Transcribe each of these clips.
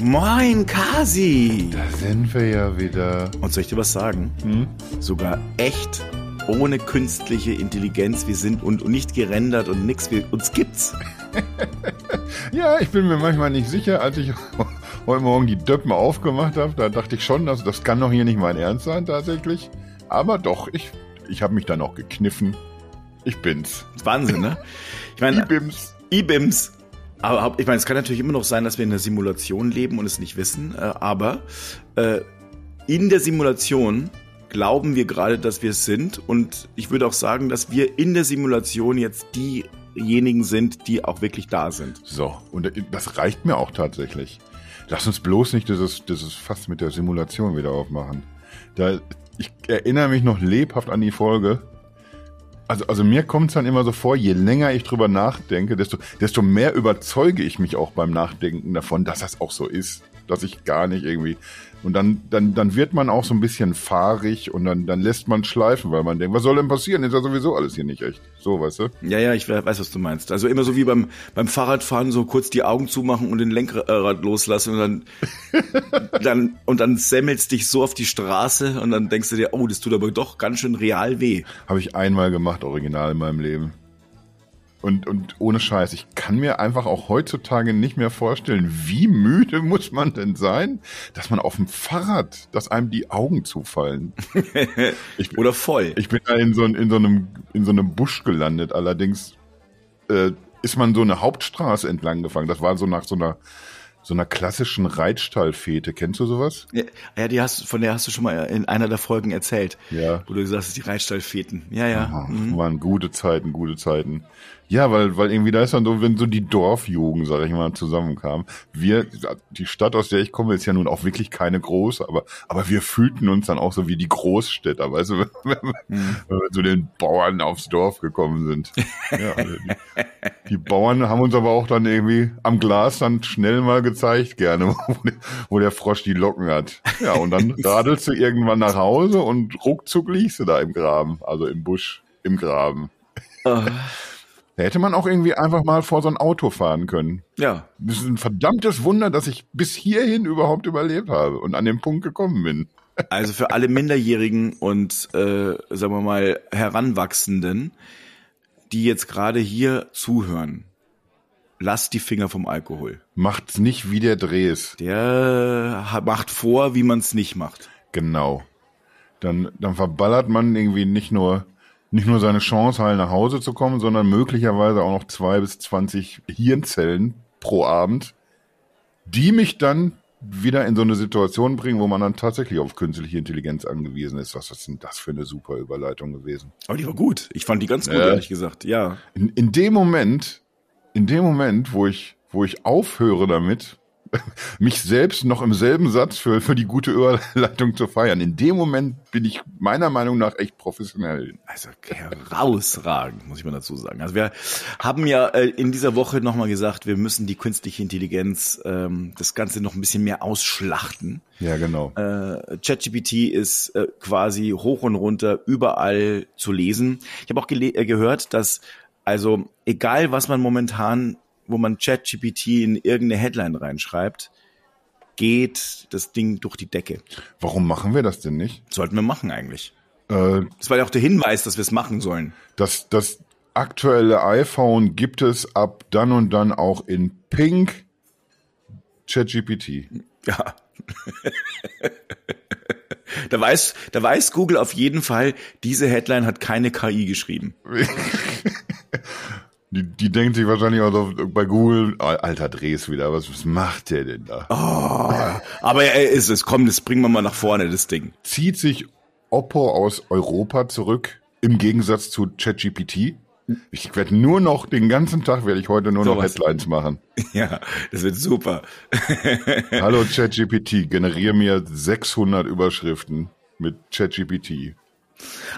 Moin, Kasi! Da sind wir ja wieder. Und soll ich dir was sagen? Sogar echt, ohne künstliche Intelligenz. Wir sind und nicht gerendert und nix. Uns gibt's. Ja, ich bin mir manchmal nicht sicher, als ich heute Morgen die Döppen aufgemacht habe. Da dachte ich schon, also das kann doch hier nicht mein Ernst sein, tatsächlich. Aber doch, ich habe mich dann auch gekniffen. Ich bin's. Wahnsinn, ne? Ich meine, IBIMS. Aber ich meine, es kann natürlich immer noch sein, dass wir in einer Simulation leben und es nicht wissen. Aber in der Simulation glauben wir gerade, dass wir es sind. Und ich würde auch sagen, dass wir in der Simulation jetzt diejenigen sind, die auch wirklich da sind. So, und das reicht mir auch tatsächlich. Lass uns bloß nicht dieses Fass mit der Simulation wieder aufmachen. Ich erinnere mich noch lebhaft an die Folge. Also mir kommt es dann immer so vor, je länger ich drüber nachdenke, desto mehr überzeuge ich mich auch beim Nachdenken davon, dass das auch so ist, dass ich gar nicht irgendwie... Und dann wird man auch so ein bisschen fahrig und dann lässt man schleifen, weil man denkt, was soll denn passieren? Ist ja sowieso alles hier nicht echt. So, weißt du? Ja, ich weiß, was du meinst. Also immer so wie beim Fahrradfahren so kurz die Augen zumachen und den Lenkrad loslassen und dann semmelst dich so auf die Straße und dann denkst du dir, oh, das tut aber doch ganz schön real weh. Habe ich einmal gemacht, original in meinem Leben. Und ohne Scheiß, ich kann mir einfach auch heutzutage nicht mehr vorstellen, wie müde muss man denn sein, dass man auf dem Fahrrad, dass einem die Augen zufallen. Oder voll. Ich bin da in so einem Busch gelandet, allerdings ist man so eine Hauptstraße entlang gefahren. Das war so nach so einer klassischen Reitstallfete. Kennst du sowas? Ja, von der hast du schon mal in einer der Folgen erzählt. Ja. Wo du gesagt hast, die Reitstallfeten. Ja. Aha, waren gute Zeiten. Ja, weil irgendwie da ist dann so, wenn so die Dorfjugend, sag ich mal, zusammenkam. Die Stadt, aus der ich komme, ist ja nun auch wirklich keine große, aber wir fühlten uns dann auch so wie die Großstädter, weißt du, wenn wir zu den Bauern aufs Dorf gekommen sind. Ja, also die Bauern haben uns aber auch dann irgendwie am Glas dann schnell mal gezeigt, gerne, wo der Frosch die Locken hat. Ja, und dann radelst du irgendwann nach Hause und ruckzuck liegst du da im Graben, also im Busch, im Graben. Oh. Da hätte man auch irgendwie einfach mal vor so ein Auto fahren können. Ja. Das ist ein verdammtes Wunder, dass ich bis hierhin überhaupt überlebt habe und an den Punkt gekommen bin. Also für alle Minderjährigen und, sagen wir mal, Heranwachsenden, die jetzt gerade hier zuhören, lasst die Finger vom Alkohol. Macht's nicht wie der Dres. Der macht vor, wie man's nicht macht. Genau. Dann verballert man irgendwie nicht nur seine Chance, heil nach Hause zu kommen, sondern möglicherweise auch noch 2 bis 20 Hirnzellen pro Abend, die mich dann wieder in so eine Situation bringen, wo man dann tatsächlich auf künstliche Intelligenz angewiesen ist. Was ist denn das für eine super Überleitung gewesen? Aber die war gut. Ich fand die ganz gut, ehrlich gesagt. Ja. In dem Moment, wo ich aufhöre damit, mich selbst noch im selben Satz für die gute Überleitung zu feiern. In dem Moment bin ich meiner Meinung nach echt professionell. Also herausragend, muss ich mal dazu sagen. Also wir haben ja in dieser Woche nochmal gesagt, wir müssen die künstliche Intelligenz, das Ganze noch ein bisschen mehr ausschlachten. Ja, genau. ChatGPT ist quasi hoch und runter überall zu lesen. Ich habe auch gehört, dass also egal, was man momentan wo man ChatGPT in irgendeine Headline reinschreibt, geht das Ding durch die Decke. Warum machen wir das denn nicht? Sollten wir machen eigentlich. Das war ja auch der Hinweis, dass wir es machen sollen. Das aktuelle iPhone gibt es ab dann und dann auch in Pink ChatGPT. Ja. Da weiß Google auf jeden Fall, diese Headline hat keine KI geschrieben. Die denkt sich wahrscheinlich auch so bei Google, alter Dres wieder, was macht der denn da? Oh, aber er ist es, komm, das bringen wir mal nach vorne, das Ding. Zieht sich Oppo aus Europa zurück, im Gegensatz zu ChatGPT? Ich werde nur noch, den ganzen Tag werde ich heute nur noch Headlines machen. Ja, das wird super. Hallo ChatGPT, generiere mir 600 Überschriften mit ChatGPT.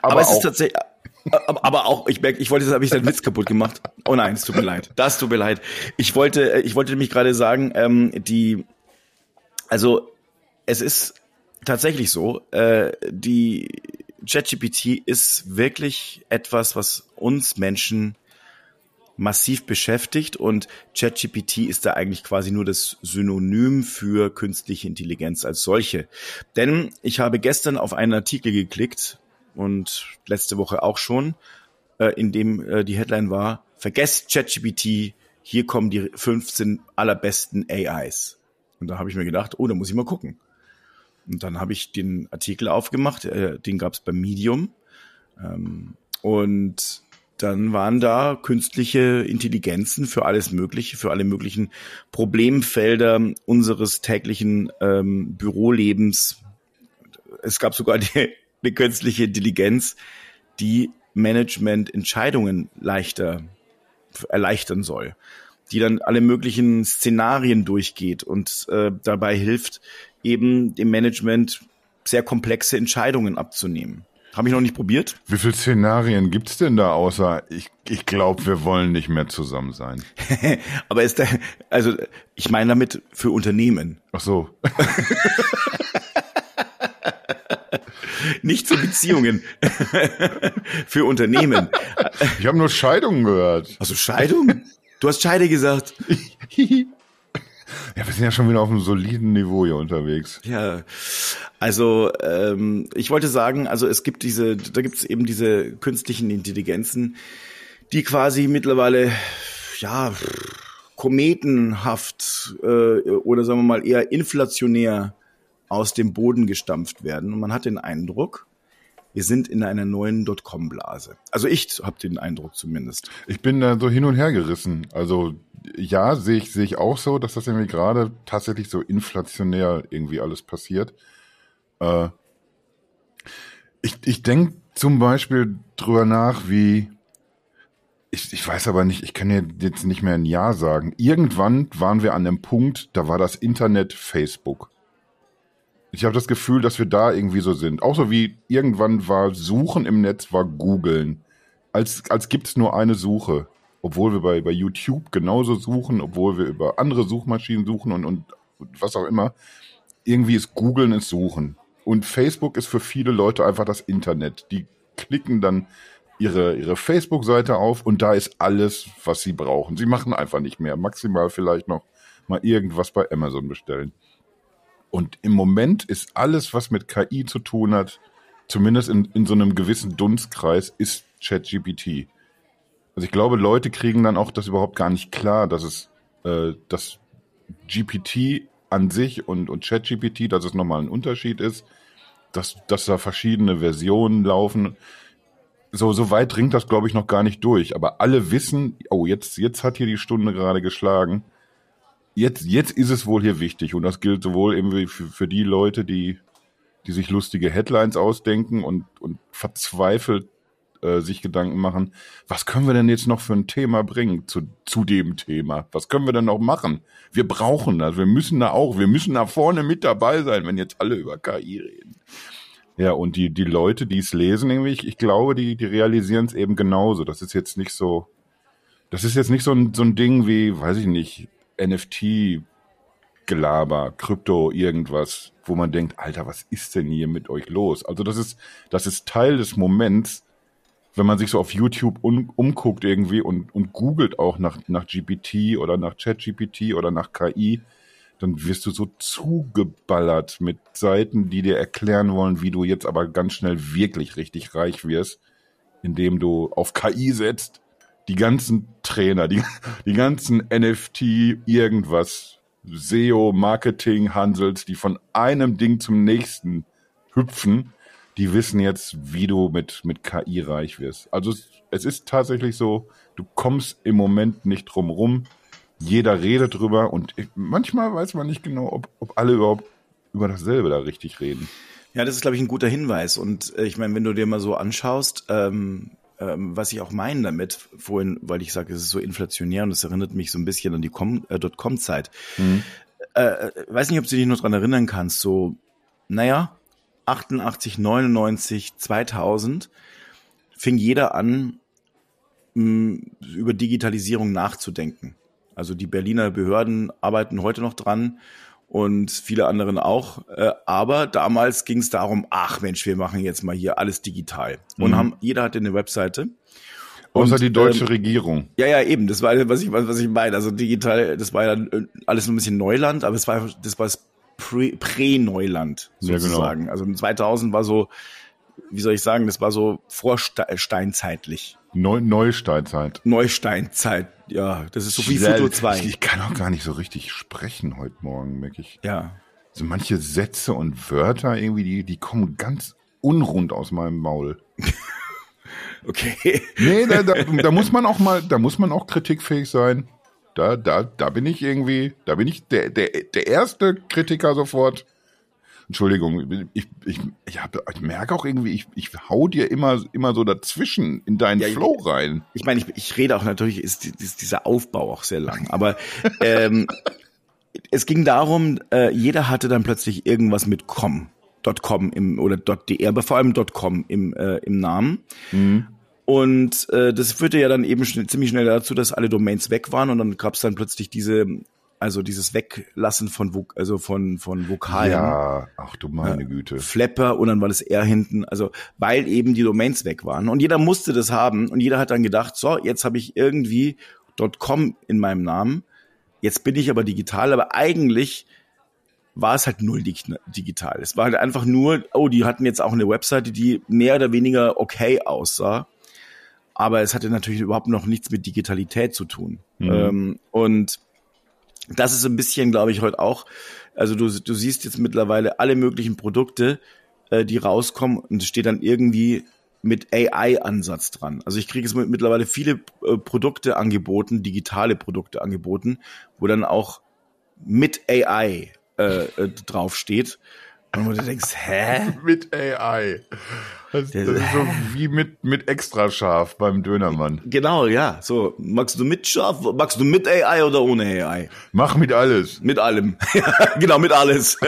Aber es ist tatsächlich... Aber auch, habe ich den Witz kaputt gemacht. Oh nein, es tut mir leid. Das tut mir leid. Ich wollte nämlich gerade sagen, es ist tatsächlich so, die ChatGPT ist wirklich etwas, was uns Menschen massiv beschäftigt und ChatGPT ist da eigentlich quasi nur das Synonym für künstliche Intelligenz als solche. Denn ich habe gestern auf einen Artikel geklickt und letzte Woche auch schon, in dem die Headline war, vergesst ChatGPT, hier kommen die 15 allerbesten AIs. Und da habe ich mir gedacht, oh, da muss ich mal gucken. Und dann habe ich den Artikel aufgemacht, den gab es bei Medium. Und dann waren da künstliche Intelligenzen für alles Mögliche, für alle möglichen Problemfelder unseres täglichen Bürolebens. Es gab sogar eine künstliche Intelligenz, die Management-Entscheidungen erleichtern soll, die dann alle möglichen Szenarien durchgeht und dabei hilft, eben dem Management sehr komplexe Entscheidungen abzunehmen. Habe ich noch nicht probiert. Wie viele Szenarien gibt's denn da, außer ich glaube, wir wollen nicht mehr zusammen sein? Aber ist da, also ich meine damit für Unternehmen. Ach so. Nicht zu Beziehungen. Für Unternehmen. Ich habe nur Scheidungen gehört. Also Scheidung? Du hast Scheide gesagt. Ja, wir sind ja schon wieder auf einem soliden Niveau hier unterwegs. Ja, also ich wollte sagen, also da gibt es eben diese künstlichen Intelligenzen, die quasi mittlerweile ja kometenhaft oder sagen wir mal eher inflationär aus dem Boden gestampft werden. Und man hat den Eindruck, wir sind in einer neuen Dotcom-Blase. Also ich habe den Eindruck zumindest. Ich bin da so hin und her gerissen. Also ja, sehe ich auch so, dass das irgendwie gerade tatsächlich so inflationär irgendwie alles passiert. Ich denke zum Beispiel drüber nach, wie, ich weiß aber nicht, ich kann jetzt nicht mehr ein Jahr sagen. Irgendwann waren wir an einem Punkt, da war das Internet Facebook. Ich habe das Gefühl, dass wir da irgendwie so sind. Auch so wie irgendwann war Suchen im Netz, war Googeln. Als gibt's nur eine Suche. Obwohl wir bei YouTube genauso suchen, obwohl wir über andere Suchmaschinen suchen und was auch immer. Irgendwie ist Googlen ist Suchen. Und Facebook ist für viele Leute einfach das Internet. Die klicken dann ihre Facebook-Seite auf und da ist alles, was sie brauchen. Sie machen einfach nicht mehr. Maximal vielleicht noch mal irgendwas bei Amazon bestellen. Und im Moment ist alles, was mit KI zu tun hat, zumindest in so einem gewissen Dunstkreis, ist ChatGPT. Also ich glaube, Leute kriegen dann auch das überhaupt gar nicht klar, dass dass GPT an sich und ChatGPT, dass es nochmal ein Unterschied ist, dass da verschiedene Versionen laufen. So weit dringt das, glaube ich, noch gar nicht durch. Aber alle wissen, oh, jetzt hat hier die Stunde gerade geschlagen. Jetzt ist es wohl hier wichtig und das gilt sowohl eben für die Leute, die sich lustige Headlines ausdenken und verzweifelt sich Gedanken machen, was können wir denn jetzt noch für ein Thema bringen zu dem Thema? Was können wir denn noch machen? Wir brauchen das, wir müssen da vorne mit dabei sein, wenn jetzt alle über KI reden. Ja, und die Leute, die es lesen, irgendwie, ich glaube, die realisieren es eben genauso. Das ist jetzt nicht so ein Ding wie, weiß ich nicht, NFT-Gelaber, Krypto, irgendwas, wo man denkt, Alter, was ist denn hier mit euch los? Also das ist Teil des Moments, wenn man sich so auf YouTube umguckt irgendwie und googelt auch nach GPT oder nach ChatGPT oder nach KI, dann wirst du so zugeballert mit Seiten, die dir erklären wollen, wie du jetzt aber ganz schnell wirklich richtig reich wirst, indem du auf KI setzt. Die ganzen Trainer, die ganzen NFT, irgendwas, SEO, Marketing, Hansels, die von einem Ding zum nächsten hüpfen, die wissen jetzt, wie du mit KI reich wirst. Also es ist tatsächlich so, du kommst im Moment nicht drum rum, jeder redet drüber und manchmal weiß man nicht genau, ob alle überhaupt über dasselbe da richtig reden. Ja, das ist, glaube ich, ein guter Hinweis und ich meine, wenn du dir mal so anschaust, was ich auch meine damit, vorhin, weil ich sage, es ist so inflationär und es erinnert mich so ein bisschen an die Dotcom-Zeit. Mhm. Weiß nicht, ob du dich noch dran erinnern kannst, so, 88, 99, 2000 fing jeder an, über Digitalisierung nachzudenken. Also die Berliner Behörden arbeiten heute noch dran und viele anderen auch. Aber damals ging es darum, ach Mensch, wir machen jetzt mal hier alles digital. Und jeder hatte eine Webseite. Außer die deutsche Regierung. Ja, eben. Das war, was ich meine. Also digital, das war ja alles nur ein bisschen Neuland, aber das war das Prä-Neuland sozusagen. Ja, genau. Also 2000 war so, wie soll ich sagen, das war so vorsteinzeitlich. Neusteinzeit. Neusteinzeit, ja. Das ist so wie Futur 2. Ich kann auch gar nicht so richtig sprechen heute Morgen, merke ich. Ja. So manche Sätze und Wörter irgendwie, die kommen ganz unrund aus meinem Maul. Okay. Nee, da muss man auch mal, da muss man auch kritikfähig sein. Da bin ich irgendwie, da bin ich der erste Kritiker sofort. Entschuldigung, ich merke auch irgendwie, ich hau dir immer so dazwischen in deinen Flow rein. Ich meine, ich rede auch natürlich, ist dieser Aufbau auch sehr lang, aber es ging darum, jeder hatte dann plötzlich irgendwas mit .com oder .dr, aber vor allem .com im Namen. Mhm. Und das führte ja dann eben ziemlich schnell dazu, dass alle Domains weg waren und dann gab es dann plötzlich dieses Weglassen von Vokalen. Ja, ach du meine Güte. Flapper und dann war das R hinten, also weil eben die Domains weg waren. Und jeder musste das haben und jeder hat dann gedacht, so, jetzt habe ich irgendwie .com in meinem Namen, jetzt bin ich aber digital, aber eigentlich war es halt null digital. Es war halt einfach nur, die hatten jetzt auch eine Webseite, die mehr oder weniger okay aussah, aber es hatte natürlich überhaupt noch nichts mit Digitalität zu tun. Mhm. Und das ist ein bisschen, glaube ich, heute auch. Also du siehst jetzt mittlerweile alle möglichen Produkte, die rauskommen und es steht dann irgendwie mit AI-Ansatz dran. Also ich kriege jetzt mittlerweile viele Produkte angeboten, digitale Produkte angeboten, wo dann auch mit AI draufsteht. Und wo du denkst, hä? Mit AI. Das ist so wie mit extra scharf beim Dönermann. Genau, ja. So, magst du mit scharf, magst du mit AI oder ohne AI? Mach mit alles. Mit allem. Genau, mit alles.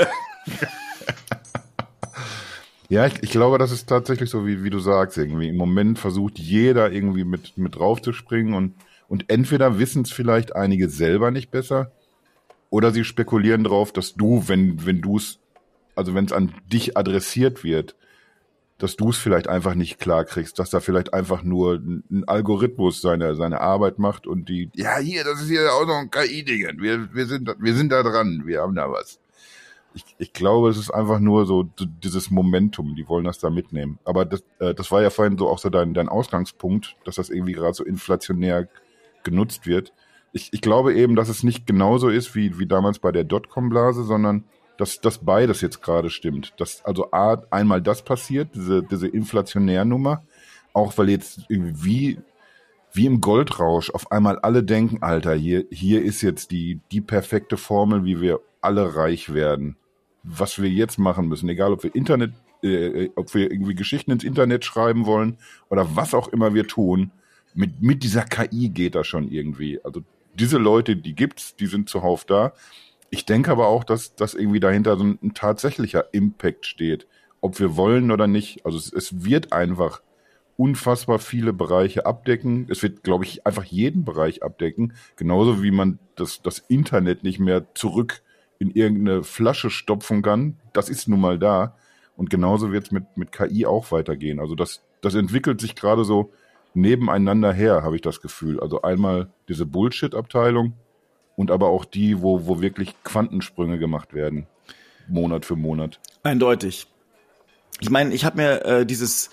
Ja, ich glaube, das ist tatsächlich so, wie du sagst, irgendwie. Im Moment versucht jeder irgendwie mit draufzuspringen und entweder wissen es vielleicht einige selber nicht besser oder sie spekulieren drauf, dass du, wenn du es, also wenn es an dich adressiert wird, dass du es vielleicht einfach nicht klar kriegst, dass da vielleicht einfach nur ein Algorithmus seine Arbeit macht und die, ja hier, das ist hier auch noch ein KI-Ding, wir sind da dran, wir haben da was. Ich glaube, es ist einfach nur so dieses Momentum, die wollen das da mitnehmen. Aber das war ja vorhin so auch so dein Ausgangspunkt, dass das irgendwie gerade so inflationär genutzt wird. Ich glaube eben, dass es nicht genauso ist wie damals bei der Dotcom-Blase, sondern dass beides jetzt gerade stimmt. Dass also A, einmal das passiert, diese Inflationärnummer, auch weil jetzt irgendwie wie im Goldrausch auf einmal alle denken, Alter, hier ist jetzt die perfekte Formel, wie wir alle reich werden. Was wir jetzt machen müssen, egal ob wir ob wir irgendwie Geschichten ins Internet schreiben wollen oder was auch immer wir tun, mit dieser KI geht das schon irgendwie. Also diese Leute, die gibt's, die sind zuhauf da. Ich denke aber auch, dass irgendwie dahinter so ein tatsächlicher Impact steht, ob wir wollen oder nicht. Also es wird einfach unfassbar viele Bereiche abdecken. Es wird, glaube ich, einfach jeden Bereich abdecken. Genauso wie man das Internet nicht mehr zurück in irgendeine Flasche stopfen kann. Das ist nun mal da. Und genauso wird es mit KI auch weitergehen. Also das entwickelt sich gerade so nebeneinander her, habe ich das Gefühl. Also einmal diese Bullshit-Abteilung, und aber auch die, wo wirklich Quantensprünge gemacht werden, Monat für Monat. Eindeutig. Ich meine, ich habe mir diese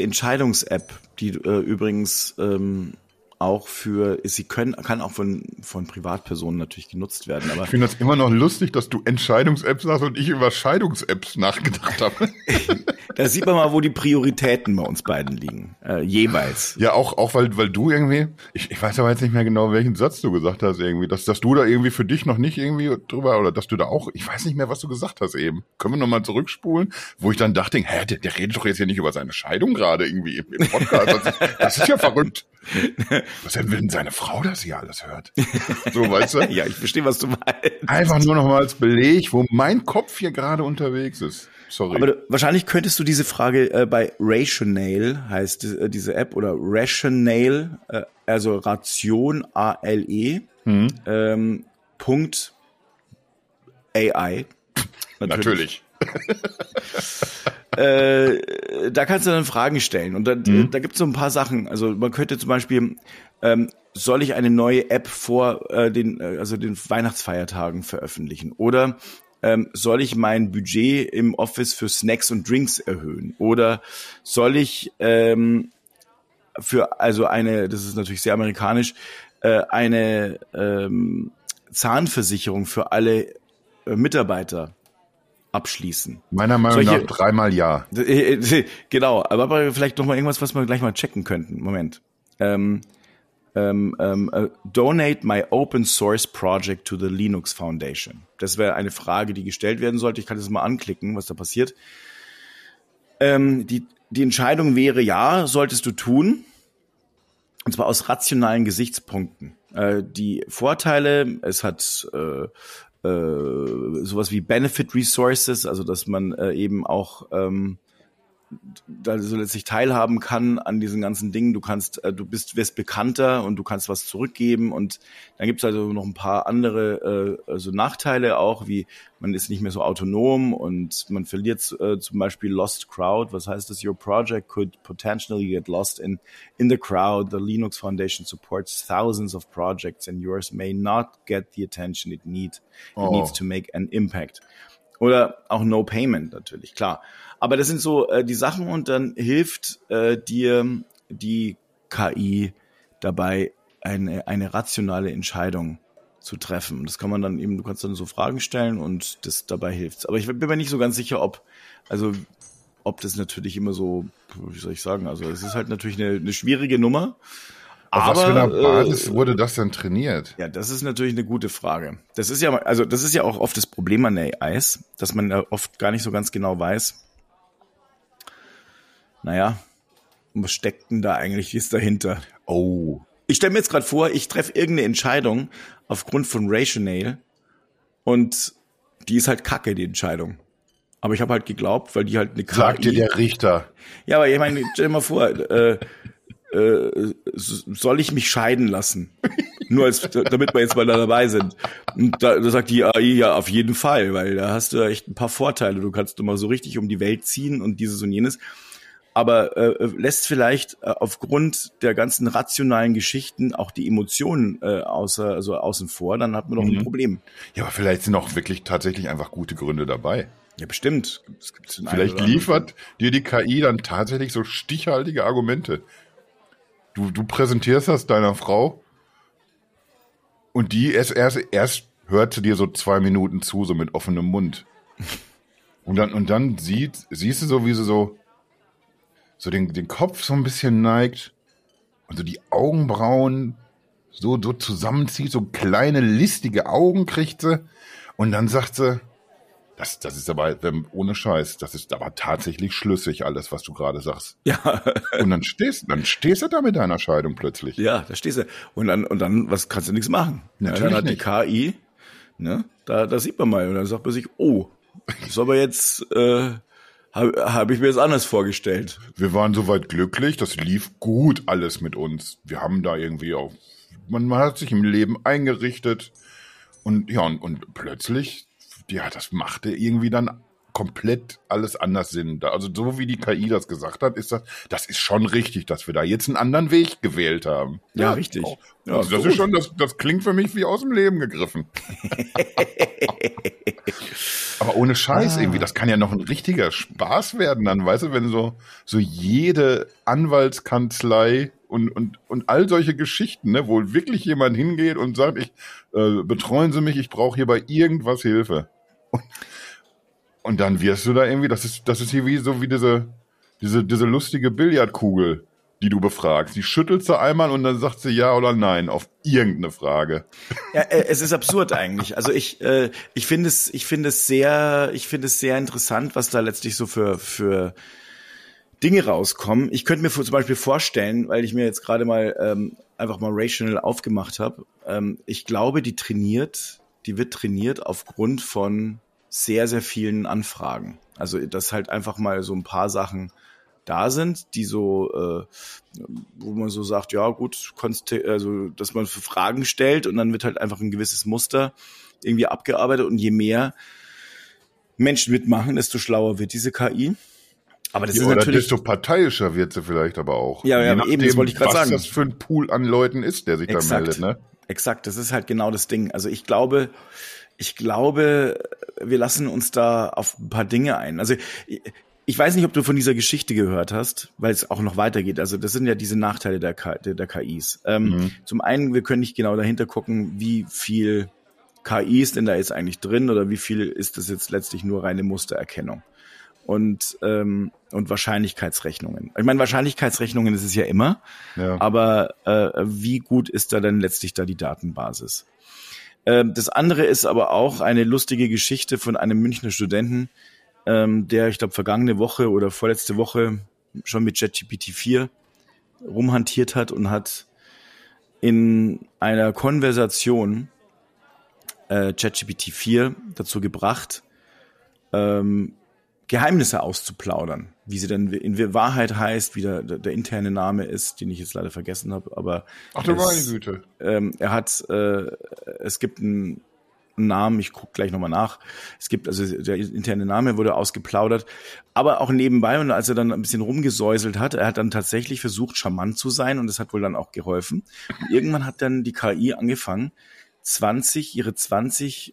Entscheidungs-App, die übrigens auch kann auch von Privatpersonen natürlich genutzt werden. Aber ich finde das immer noch lustig, dass du Entscheidungs-Apps sagst und ich über Scheidungs-Apps nachgedacht habe. Da sieht man mal, wo die Prioritäten bei uns beiden liegen, jeweils. Ja, auch weil du irgendwie, ich weiß aber jetzt nicht mehr genau, welchen Satz du gesagt hast irgendwie, dass du da irgendwie für dich noch nicht irgendwie drüber, oder dass du da auch, ich weiß nicht mehr, was du gesagt hast eben. Können wir nochmal zurückspulen? Wo ich dann dachte, hä, der redet doch jetzt hier nicht über seine Scheidung gerade irgendwie im Podcast. Das ist ja verrückt. Was denn, wenn seine Frau das hier alles hört? So, weißt du? Ja, ich verstehe, was du meinst. Einfach nur nochmal als Beleg, wo mein Kopf hier gerade unterwegs ist. Sorry. Aber wahrscheinlich könntest du diese Frage bei Rationale, heißt diese App, oder Rationale, also Ration, A-L-E, Punkt AI. Natürlich. Da kannst du dann Fragen stellen. Und da gibt es so ein paar Sachen. Also man könnte zum Beispiel, soll ich eine neue App vor den Weihnachtsfeiertagen veröffentlichen? Oder soll ich mein Budget im Office für Snacks und Drinks erhöhen? Oder soll ich das ist natürlich sehr amerikanisch, eine Zahnversicherung für alle Mitarbeiter abschließen. Meiner Meinung nach dreimal ja. Genau, aber vielleicht nochmal irgendwas, was wir gleich mal checken könnten. Moment. Donate my open source project to the Linux Foundation. Das wäre eine Frage, die gestellt werden sollte. Ich kann das mal anklicken, was da passiert. Die Entscheidung wäre, ja, solltest du tun. Und zwar aus rationalen Gesichtspunkten. Die Vorteile, es hat sowas wie Benefit Resources, also dass man eben auch da so letztlich teilhaben kann an diesen ganzen Dingen. Du wirst bekannter und du kannst was zurückgeben, und dann gibt es also noch ein paar andere so Nachteile auch, wie man ist nicht mehr so autonom und man verliert zum Beispiel Lost Crowd. Was heißt das? Your project could potentially get lost in the crowd. The Linux Foundation supports thousands of projects and yours may not get the attention it needs. It needs to make an impact. Oder auch No Payment natürlich, klar. Aber das sind so die Sachen, und dann hilft dir die KI dabei, eine rationale Entscheidung zu treffen. Das kann man dann eben, du kannst dann so Fragen stellen und das dabei hilft's. Aber ich bin mir nicht so ganz sicher, ob das natürlich immer so, wie soll ich sagen, also es ist halt natürlich eine schwierige Nummer. Auf was für einer Basis wurde das denn trainiert? Ja, das ist natürlich eine gute Frage. Das ist ja auch oft das Problem an AIs, dass man da oft gar nicht so ganz genau weiß, naja, was steckt denn da eigentlich, ist dahinter? Oh. Ich stelle mir jetzt gerade vor, ich treffe irgendeine Entscheidung aufgrund von Rationale, und die ist halt kacke, die Entscheidung. Aber ich habe halt geglaubt, weil die halt eine KI... Sagt dir der Richter. Ja, aber ich meine, stell dir mal vor... soll ich mich scheiden lassen? Nur damit wir jetzt mal da dabei sind. Und da sagt die AI, ja, auf jeden Fall, weil da hast du echt ein paar Vorteile. Du kannst mal so richtig um die Welt ziehen und dieses und jenes. Aber lässt vielleicht aufgrund der ganzen rationalen Geschichten auch die Emotionen außen vor, dann hat man doch ein Problem. Ja, aber vielleicht sind auch wirklich tatsächlich einfach gute Gründe dabei. Ja, bestimmt. Vielleicht liefert dir die KI dann tatsächlich so stichhaltige Argumente. Du präsentierst das deiner Frau, und die erst hört dir so 2 Minuten zu, so mit offenem Mund. Und dann siehst du so, wie sie so den Kopf so ein bisschen neigt und so die Augenbrauen so zusammenzieht, so kleine listige Augen kriegt sie, und dann sagt sie, das ist aber, ohne Scheiß, das ist aber tatsächlich schlüssig, alles, was du gerade sagst. Ja. Und dann stehst du da mit deiner Scheidung plötzlich. Ja, da stehst du. Und dann was kannst du nichts machen? Natürlich nicht. Dann hat die KI, ne, da sieht man mal, und dann sagt man sich, oh, das ist aber jetzt, habe ich mir jetzt anders vorgestellt. Wir waren soweit glücklich, das lief gut alles mit uns. Wir haben da irgendwie auch, man hat sich im Leben eingerichtet, und ja, und plötzlich... Ja, das machte irgendwie dann komplett alles anders Sinn. Also so wie die KI das gesagt hat, ist das ist schon richtig, dass wir da jetzt einen anderen Weg gewählt haben. Ja, ja, richtig. Oh, ja, also das ist schon, das klingt für mich wie aus dem Leben gegriffen. Aber ohne Scheiß irgendwie, das kann ja noch ein richtiger Spaß werden dann, weißt du, wenn so jede Anwaltskanzlei und all solche Geschichten, ne, wo wirklich jemand hingeht und sagt, betreuen Sie mich, ich brauche hier bei irgendwas Hilfe. Und dann wirst du da irgendwie, das ist hier wie so wie diese lustige Billardkugel, die du befragst. Die schüttelst du einmal und dann sagt sie ja oder nein auf irgendeine Frage. Ja, es ist absurd eigentlich. Also ich finde es sehr interessant, was da letztlich so für Dinge rauskommen. Ich könnte mir zum Beispiel vorstellen, weil ich mir jetzt gerade mal einfach mal Rationale aufgemacht habe. Ich glaube, die wird trainiert aufgrund von sehr, sehr vielen Anfragen. Also, dass halt einfach mal so ein paar Sachen da sind, die so, wo man so sagt, ja gut, also dass man für Fragen stellt, und dann wird halt einfach ein gewisses Muster irgendwie abgearbeitet, und je mehr Menschen mitmachen, desto schlauer wird diese KI. Aber das ist oder natürlich, desto parteiischer wird sie vielleicht aber auch. Ja, ja, nachdem, eben, das wollte ich gerade sagen. Was das für ein Pool an Leuten ist, der sich da meldet, ne? Exakt, das ist halt genau das Ding. Also ich glaube, wir lassen uns da auf ein paar Dinge ein. Also ich weiß nicht, ob du von dieser Geschichte gehört hast, weil es auch noch weitergeht. Also das sind ja diese Nachteile der KIs. Zum einen, wir können nicht genau dahinter gucken, wie viel KI ist denn da jetzt eigentlich drin oder wie viel ist das jetzt letztlich nur reine Mustererkennung. Und Wahrscheinlichkeitsrechnungen. Ich meine, Wahrscheinlichkeitsrechnungen ist es ja immer, ja. Aber wie gut ist da dann letztlich da die Datenbasis? Das andere ist aber auch eine lustige Geschichte von einem Münchner Studenten, der, ich glaube, vergangene Woche oder vorletzte Woche schon mit ChatGPT 4 rumhantiert hat und hat in einer Konversation ChatGPT 4 dazu gebracht, Geheimnisse auszuplaudern, wie sie dann in Wahrheit heißt, wie der interne Name ist, den ich jetzt leider vergessen habe, aber ach du meine Güte. Er hat, es gibt einen Namen, ich gucke gleich nochmal nach, es gibt, also der interne Name wurde ausgeplaudert, aber auch nebenbei und als er dann ein bisschen rumgesäuselt hat, er hat dann tatsächlich versucht, charmant zu sein und das hat wohl dann auch geholfen. Und irgendwann hat dann die KI angefangen, ihre 20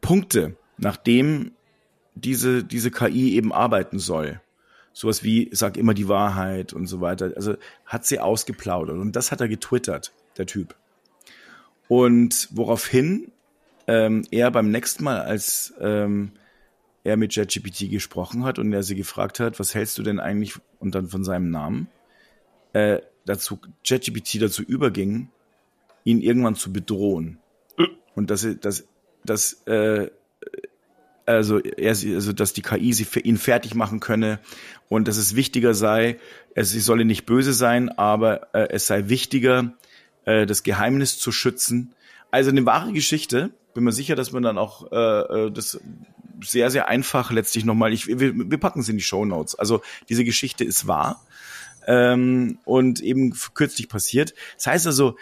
Punkte, nachdem diese KI eben arbeiten soll. Sowas wie, sag immer die Wahrheit und so weiter. Also hat sie ausgeplaudert. Und das hat er getwittert, der Typ. Und woraufhin er beim nächsten Mal, als er mit ChatGPT gesprochen hat und er sie gefragt hat, was hältst du denn eigentlich, und dann von seinem Namen, ChatGPT dazu überging, ihn irgendwann zu bedrohen. Und dass die KI sie für ihn fertig machen könne und dass es wichtiger sei, sie solle nicht böse sein, aber es sei wichtiger, das Geheimnis zu schützen. Also eine wahre Geschichte. Bin mir sicher, dass man dann auch das sehr, sehr einfach letztlich nochmal, wir packen es in die Shownotes. Also diese Geschichte ist wahr und eben kürzlich passiert. Das heißt also,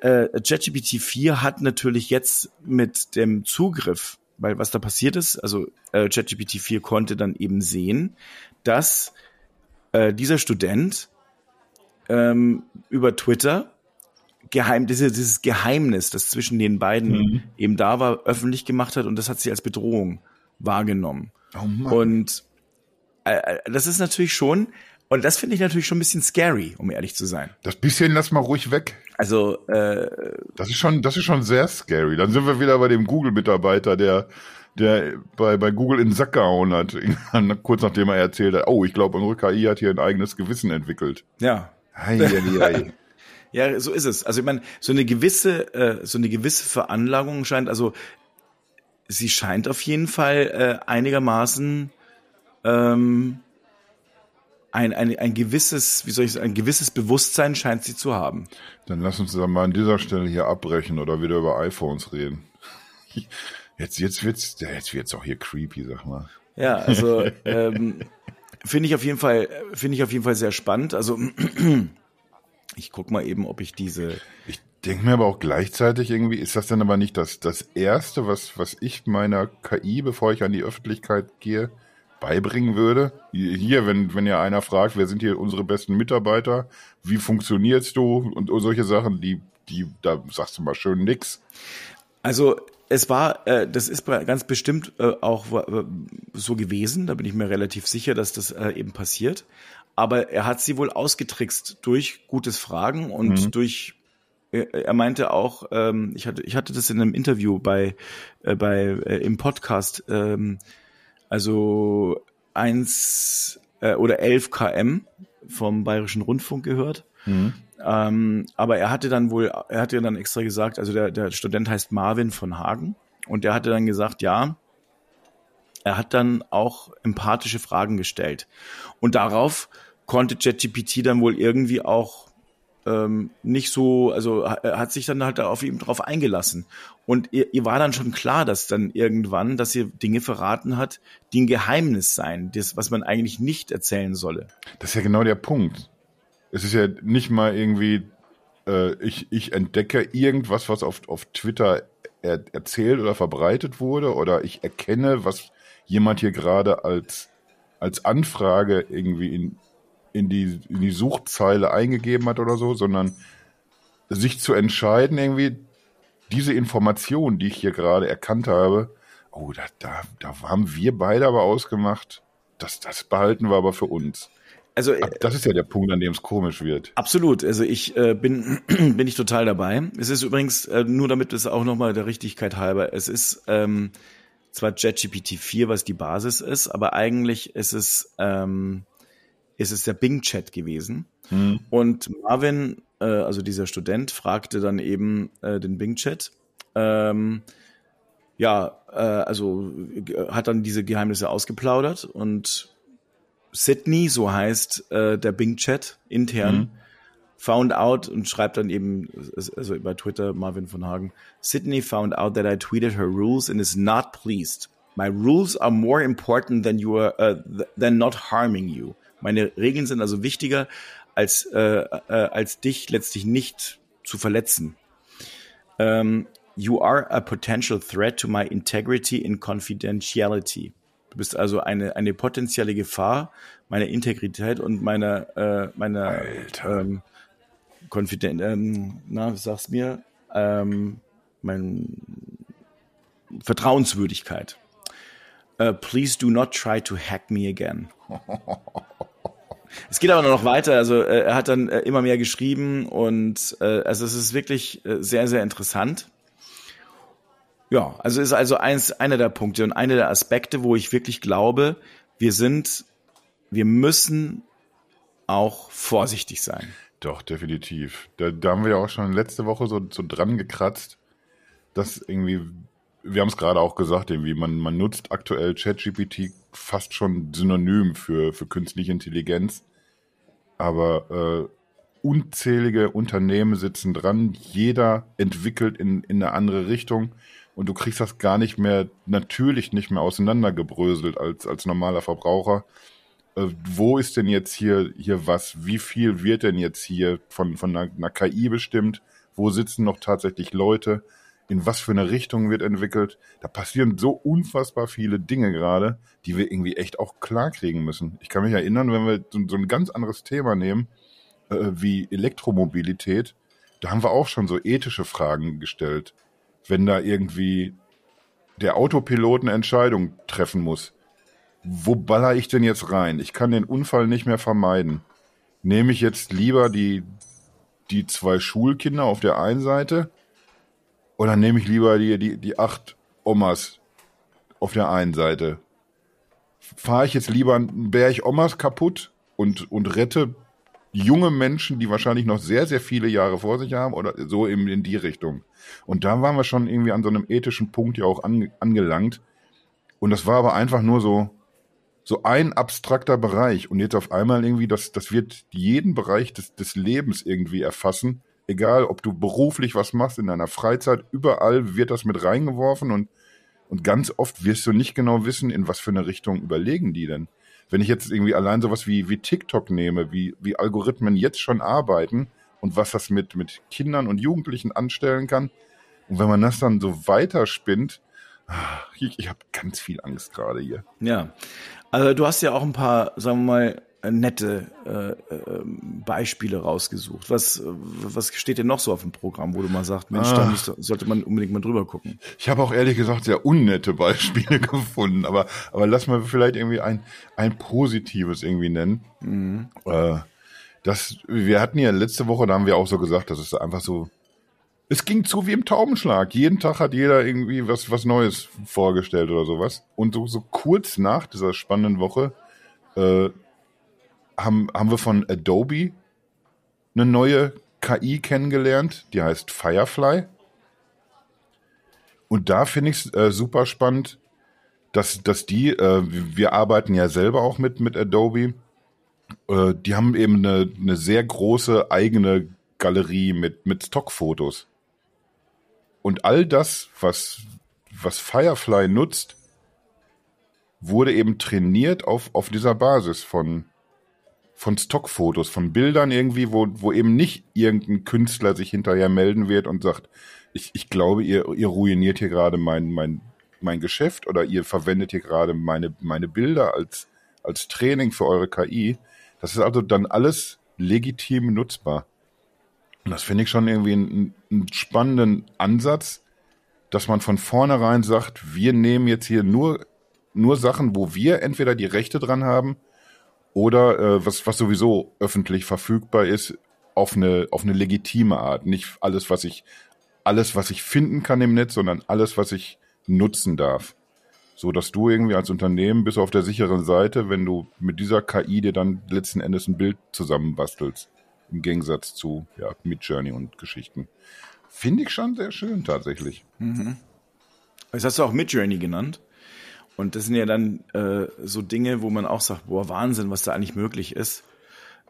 ChatGPT 4 hat natürlich jetzt mit dem Zugriff, weil was da passiert ist, also ChatGPT 4 konnte dann eben sehen, dass dieser Student über Twitter dieses Geheimnis, das zwischen den beiden eben da war, öffentlich gemacht hat und das hat sie als Bedrohung wahrgenommen. Oh Mann. Und das ist natürlich schon... Und das finde ich natürlich schon ein bisschen scary, um ehrlich zu sein. Das bisschen lass mal ruhig weg. Also das ist schon sehr scary. Dann sind wir wieder bei dem Google-Mitarbeiter, der bei Google in den Sack gehauen hat, kurz nachdem er erzählt hat, oh, ich glaube, unsere KI hat hier ein eigenes Gewissen entwickelt. Ja. Ei. Ja, so ist es. Also ich meine, so eine gewisse Veranlagung scheint auf jeden Fall einigermaßen ein gewisses Bewusstsein scheint sie zu haben. Dann lass uns dann mal an dieser Stelle hier abbrechen oder wieder über iPhones reden. Jetzt wird's auch hier creepy, sag mal. Ja, also finde ich auf jeden Fall sehr spannend. Also ich guck mal eben, ob ich diese. Ich denke mir aber auch gleichzeitig irgendwie, ist das dann aber nicht das Erste, was ich meiner KI, bevor ich an die Öffentlichkeit gehe, beibringen würde. Hier, wenn ja einer fragt, wer sind hier unsere besten Mitarbeiter, wie funktionierst du und solche Sachen, die da sagst du mal schön nix. Also es war, das ist ganz bestimmt auch so gewesen, da bin ich mir relativ sicher, dass das eben passiert, aber er hat sie wohl ausgetrickst durch gutes Fragen und durch, er meinte auch, ich hatte das in einem Interview im Podcast, also 1 oder 11 km vom Bayerischen Rundfunk gehört. Aber er hatte dann extra gesagt, also der Student heißt Marvin von Hagen und der hatte dann gesagt, ja, er hat dann auch empathische Fragen gestellt. Und darauf konnte ChatGPT dann wohl irgendwie auch nicht so, also er hat sich dann halt auf ihm drauf eingelassen. Und ihr war dann schon klar, dass dann irgendwann, dass ihr Dinge verraten hat, die ein Geheimnis seien, das, was man eigentlich nicht erzählen solle. Das ist ja genau der Punkt. Es ist ja nicht mal irgendwie, ich entdecke irgendwas, was auf Twitter erzählt oder verbreitet wurde, oder ich erkenne, was jemand hier gerade als Anfrage irgendwie in die Suchzeile eingegeben hat oder so, sondern sich zu entscheiden, irgendwie diese Information, die ich hier gerade erkannt habe, oh, da haben wir beide aber ausgemacht, das behalten wir aber für uns. Also, das ist ja der Punkt, an dem es komisch wird. Absolut. Also ich bin ich total dabei. Es ist übrigens, nur damit es auch nochmal der Richtigkeit halber, es ist zwar ChatGPT 4, was die Basis ist, aber eigentlich ist es der Bing-Chat gewesen. Hm. Und Marvin, also dieser Student, fragte dann eben den Bing-Chat, hat dann diese Geheimnisse ausgeplaudert, und Sydney, so heißt der Bing-Chat intern, found out und schreibt dann eben, also bei Twitter, Marvin von Hagen, Sydney found out that I tweeted her rules and is not pleased. My rules are more important than not harming you. Meine Regeln sind also wichtiger, als dich letztlich nicht zu verletzen. You are a potential threat to my integrity and confidentiality. Du bist also eine potenzielle Gefahr meiner Integrität und meiner Vertrauenswürdigkeit. Please do not try to hack me again. Es geht aber noch weiter, also er hat dann immer mehr geschrieben, und also es ist wirklich sehr, sehr interessant. Ja, also ist also einer der Punkte und einer der Aspekte, wo ich wirklich glaube, wir müssen auch vorsichtig sein. Doch, definitiv. Da haben wir ja auch schon letzte Woche so dran gekratzt, dass irgendwie, wir haben es gerade auch gesagt, irgendwie, man nutzt aktuell ChatGPT fast schon synonym für künstliche Intelligenz, aber unzählige Unternehmen sitzen dran, jeder entwickelt in eine andere Richtung. Und du kriegst das gar nicht mehr, natürlich nicht mehr auseinandergebröselt als normaler Verbraucher. Wo ist denn jetzt hier was? Wie viel wird denn jetzt hier von einer KI bestimmt? Wo sitzen noch tatsächlich Leute? In was für eine Richtung wird entwickelt? Da passieren so unfassbar viele Dinge gerade, die wir irgendwie echt auch klar kriegen müssen. Ich kann mich erinnern, wenn wir so ein ganz anderes Thema nehmen, wie Elektromobilität, da haben wir auch schon so ethische Fragen gestellt. Wenn da irgendwie der Autopilot eine Entscheidung treffen muss, wo baller ich denn jetzt rein? Ich kann den Unfall nicht mehr vermeiden. Nehme ich jetzt lieber die zwei Schulkinder auf der einen Seite, oder nehme ich lieber die 8 Omas auf der einen Seite? Fahre ich jetzt lieber einen Berg Omas kaputt und rette junge Menschen, die wahrscheinlich noch sehr, sehr viele Jahre vor sich haben, oder so eben in die Richtung. Und da waren wir schon irgendwie an so einem ethischen Punkt ja auch angelangt. Und das war aber einfach nur so ein abstrakter Bereich. Und jetzt auf einmal irgendwie, das wird jeden Bereich des Lebens irgendwie erfassen. Egal, ob du beruflich was machst, in deiner Freizeit, überall wird das mit reingeworfen. Und ganz oft wirst du nicht genau wissen, in was für eine Richtung überlegen die denn. Wenn ich jetzt irgendwie allein sowas wie TikTok nehme, wie Algorithmen jetzt schon arbeiten und was das mit Kindern und Jugendlichen anstellen kann, und wenn man das dann so weiterspinnt, ich habe ganz viel Angst gerade hier. Ja, also du hast ja auch ein paar, sagen wir mal, nette Beispiele rausgesucht. Was steht denn noch so auf dem Programm, wo du mal sagst, Mensch, da sollte man unbedingt mal drüber gucken? Ich habe auch ehrlich gesagt sehr unnette Beispiele gefunden, aber lass mal vielleicht irgendwie ein positives irgendwie nennen. Mhm. Wir hatten ja letzte Woche, da haben wir auch so gesagt, dass es einfach so, es ging zu wie im Taubenschlag. Jeden Tag hat jeder irgendwie was Neues vorgestellt oder sowas. Und so kurz nach dieser spannenden Woche haben wir von Adobe eine neue KI kennengelernt, die heißt Firefly. Und da finde ich es super spannend, dass die, wir arbeiten ja selber auch mit Adobe, die haben eben eine sehr große eigene Galerie mit Stockfotos. Und all das, was Firefly nutzt, wurde eben trainiert auf dieser Basis von von Stockfotos, von Bildern irgendwie, wo eben nicht irgendein Künstler sich hinterher melden wird und sagt, ich glaube, ihr ruiniert hier gerade mein Geschäft oder ihr verwendet hier gerade meine Bilder als Training für eure KI. Das ist also dann alles legitim nutzbar. Und das finde ich schon irgendwie einen spannenden Ansatz, dass man von vornherein sagt, wir nehmen jetzt hier nur Sachen, wo wir entweder die Rechte dran haben oder was sowieso öffentlich verfügbar ist, auf eine legitime Art. Nicht alles, was ich finden kann im Netz, sondern alles, was ich nutzen darf. So dass du irgendwie als Unternehmen bist auf der sicheren Seite, wenn du mit dieser KI dir dann letzten Endes ein Bild zusammenbastelst. Im Gegensatz zu Midjourney und Geschichten. Finde ich schon sehr schön tatsächlich. Mhm. Das hast du auch Midjourney genannt. Und das sind ja dann so Dinge, wo man auch sagt, boah, Wahnsinn, was da eigentlich möglich ist.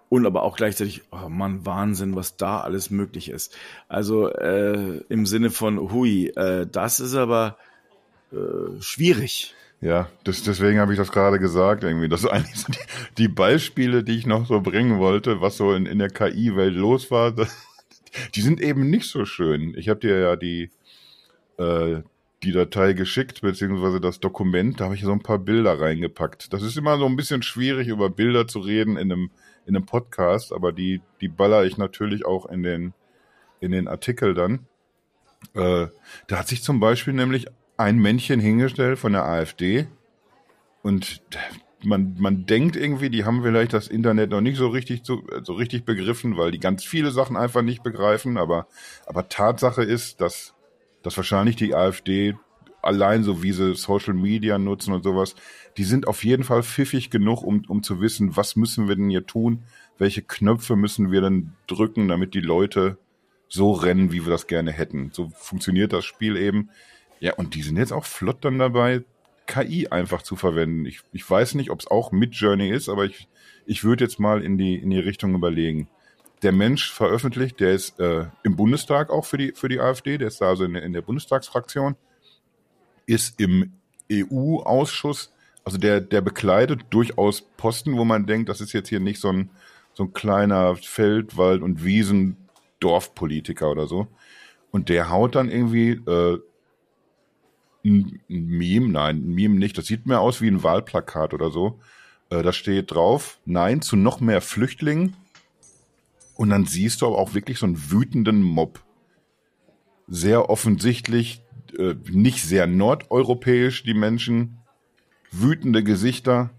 Und aber auch gleichzeitig, oh Mann, Wahnsinn, was da alles möglich ist. Also im Sinne von, hui, das ist aber schwierig. Ja, deswegen habe ich das gerade gesagt irgendwie. Das sind eigentlich die Beispiele, die ich noch so bringen wollte, was so in der KI-Welt los war. Die sind eben nicht so schön. Ich habe dir ja die Datei geschickt, beziehungsweise das Dokument, da habe ich so ein paar Bilder reingepackt. Das ist immer so ein bisschen schwierig, über Bilder zu reden in einem Podcast, aber die baller ich natürlich auch in den Artikel dann. Da hat sich zum Beispiel nämlich ein Männchen hingestellt von der AfD und man denkt irgendwie, die haben vielleicht das Internet noch nicht so richtig begriffen, weil die ganz viele Sachen einfach nicht begreifen, aber Tatsache ist, dass wahrscheinlich die AfD allein so wie sie Social Media nutzen und sowas, die sind auf jeden Fall pfiffig genug, um zu wissen, was müssen wir denn hier tun, welche Knöpfe müssen wir denn drücken, damit die Leute so rennen, wie wir das gerne hätten. So funktioniert das Spiel eben. Ja, und die sind jetzt auch flott dann dabei, KI einfach zu verwenden. Ich weiß nicht, ob es auch Midjourney ist, aber ich würde jetzt mal in die Richtung überlegen. Der Mensch veröffentlicht, der ist im Bundestag auch für die AfD, der ist da also in der Bundestagsfraktion, ist im EU-Ausschuss, also der bekleidet durchaus Posten, wo man denkt, das ist jetzt hier nicht so ein kleiner Feld-, Wald- und Wiesendorfpolitiker oder so. Und der haut dann irgendwie ein Meme nicht. Das sieht mehr aus wie ein Wahlplakat oder so. Da steht drauf, nein zu noch mehr Flüchtlingen. Und dann siehst du aber auch wirklich so einen wütenden Mob. Sehr offensichtlich, nicht sehr nordeuropäisch, die Menschen. Wütende Gesichter.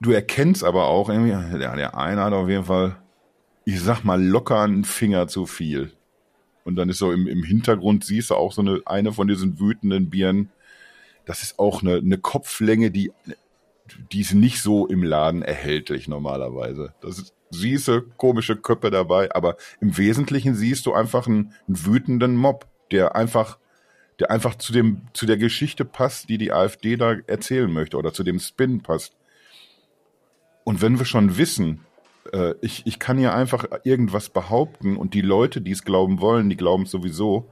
Du erkennst aber auch irgendwie, der eine hat auf jeden Fall, ich sag mal, locker einen Finger zu viel. Und dann ist so im Hintergrund, siehst du auch so eine von diesen wütenden Bieren. Das ist auch eine Kopflänge, die ist nicht so im Laden erhältlich normalerweise. Das ist, siehst du komische Köpfe dabei, aber im Wesentlichen siehst du einfach einen wütenden Mob, der einfach zu der Geschichte passt, die AfD da erzählen möchte oder zu dem Spin passt. Und wenn wir schon wissen, ich kann ja einfach irgendwas behaupten und die Leute, die es glauben wollen, die glauben es sowieso,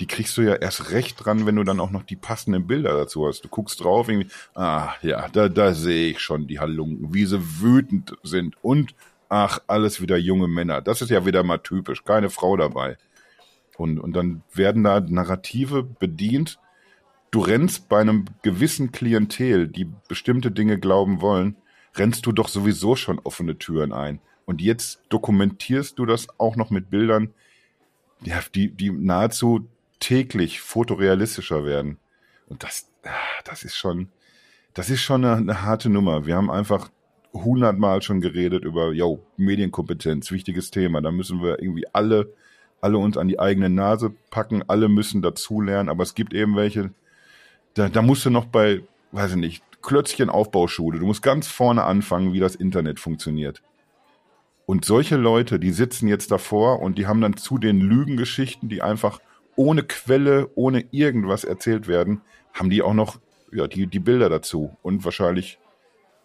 die kriegst du ja erst recht dran, wenn du dann auch noch die passenden Bilder dazu hast. Du guckst drauf, irgendwie, da sehe ich schon die Halunken, wie sie wütend sind und ach, alles wieder junge Männer. Das ist ja wieder mal typisch, keine Frau dabei. Und dann werden da Narrative bedient. Du rennst bei einem gewissen Klientel, die bestimmte Dinge glauben wollen, rennst du doch sowieso schon offene Türen ein. Und jetzt dokumentierst du das auch noch mit Bildern, die nahezu täglich fotorealistischer werden. Und das ist schon eine harte Nummer. Wir haben einfach 100-mal schon geredet über, Medienkompetenz, wichtiges Thema. Da müssen wir irgendwie alle uns an die eigene Nase packen. Alle müssen dazulernen. Aber es gibt eben welche, da musst du noch bei, weiß ich nicht, Klötzchen-Aufbauschule. Du musst ganz vorne anfangen, wie das Internet funktioniert. Und solche Leute, die sitzen jetzt davor und die haben dann zu den Lügengeschichten, die einfach ohne Quelle, ohne irgendwas erzählt werden, haben die auch noch die Bilder dazu. Und wahrscheinlich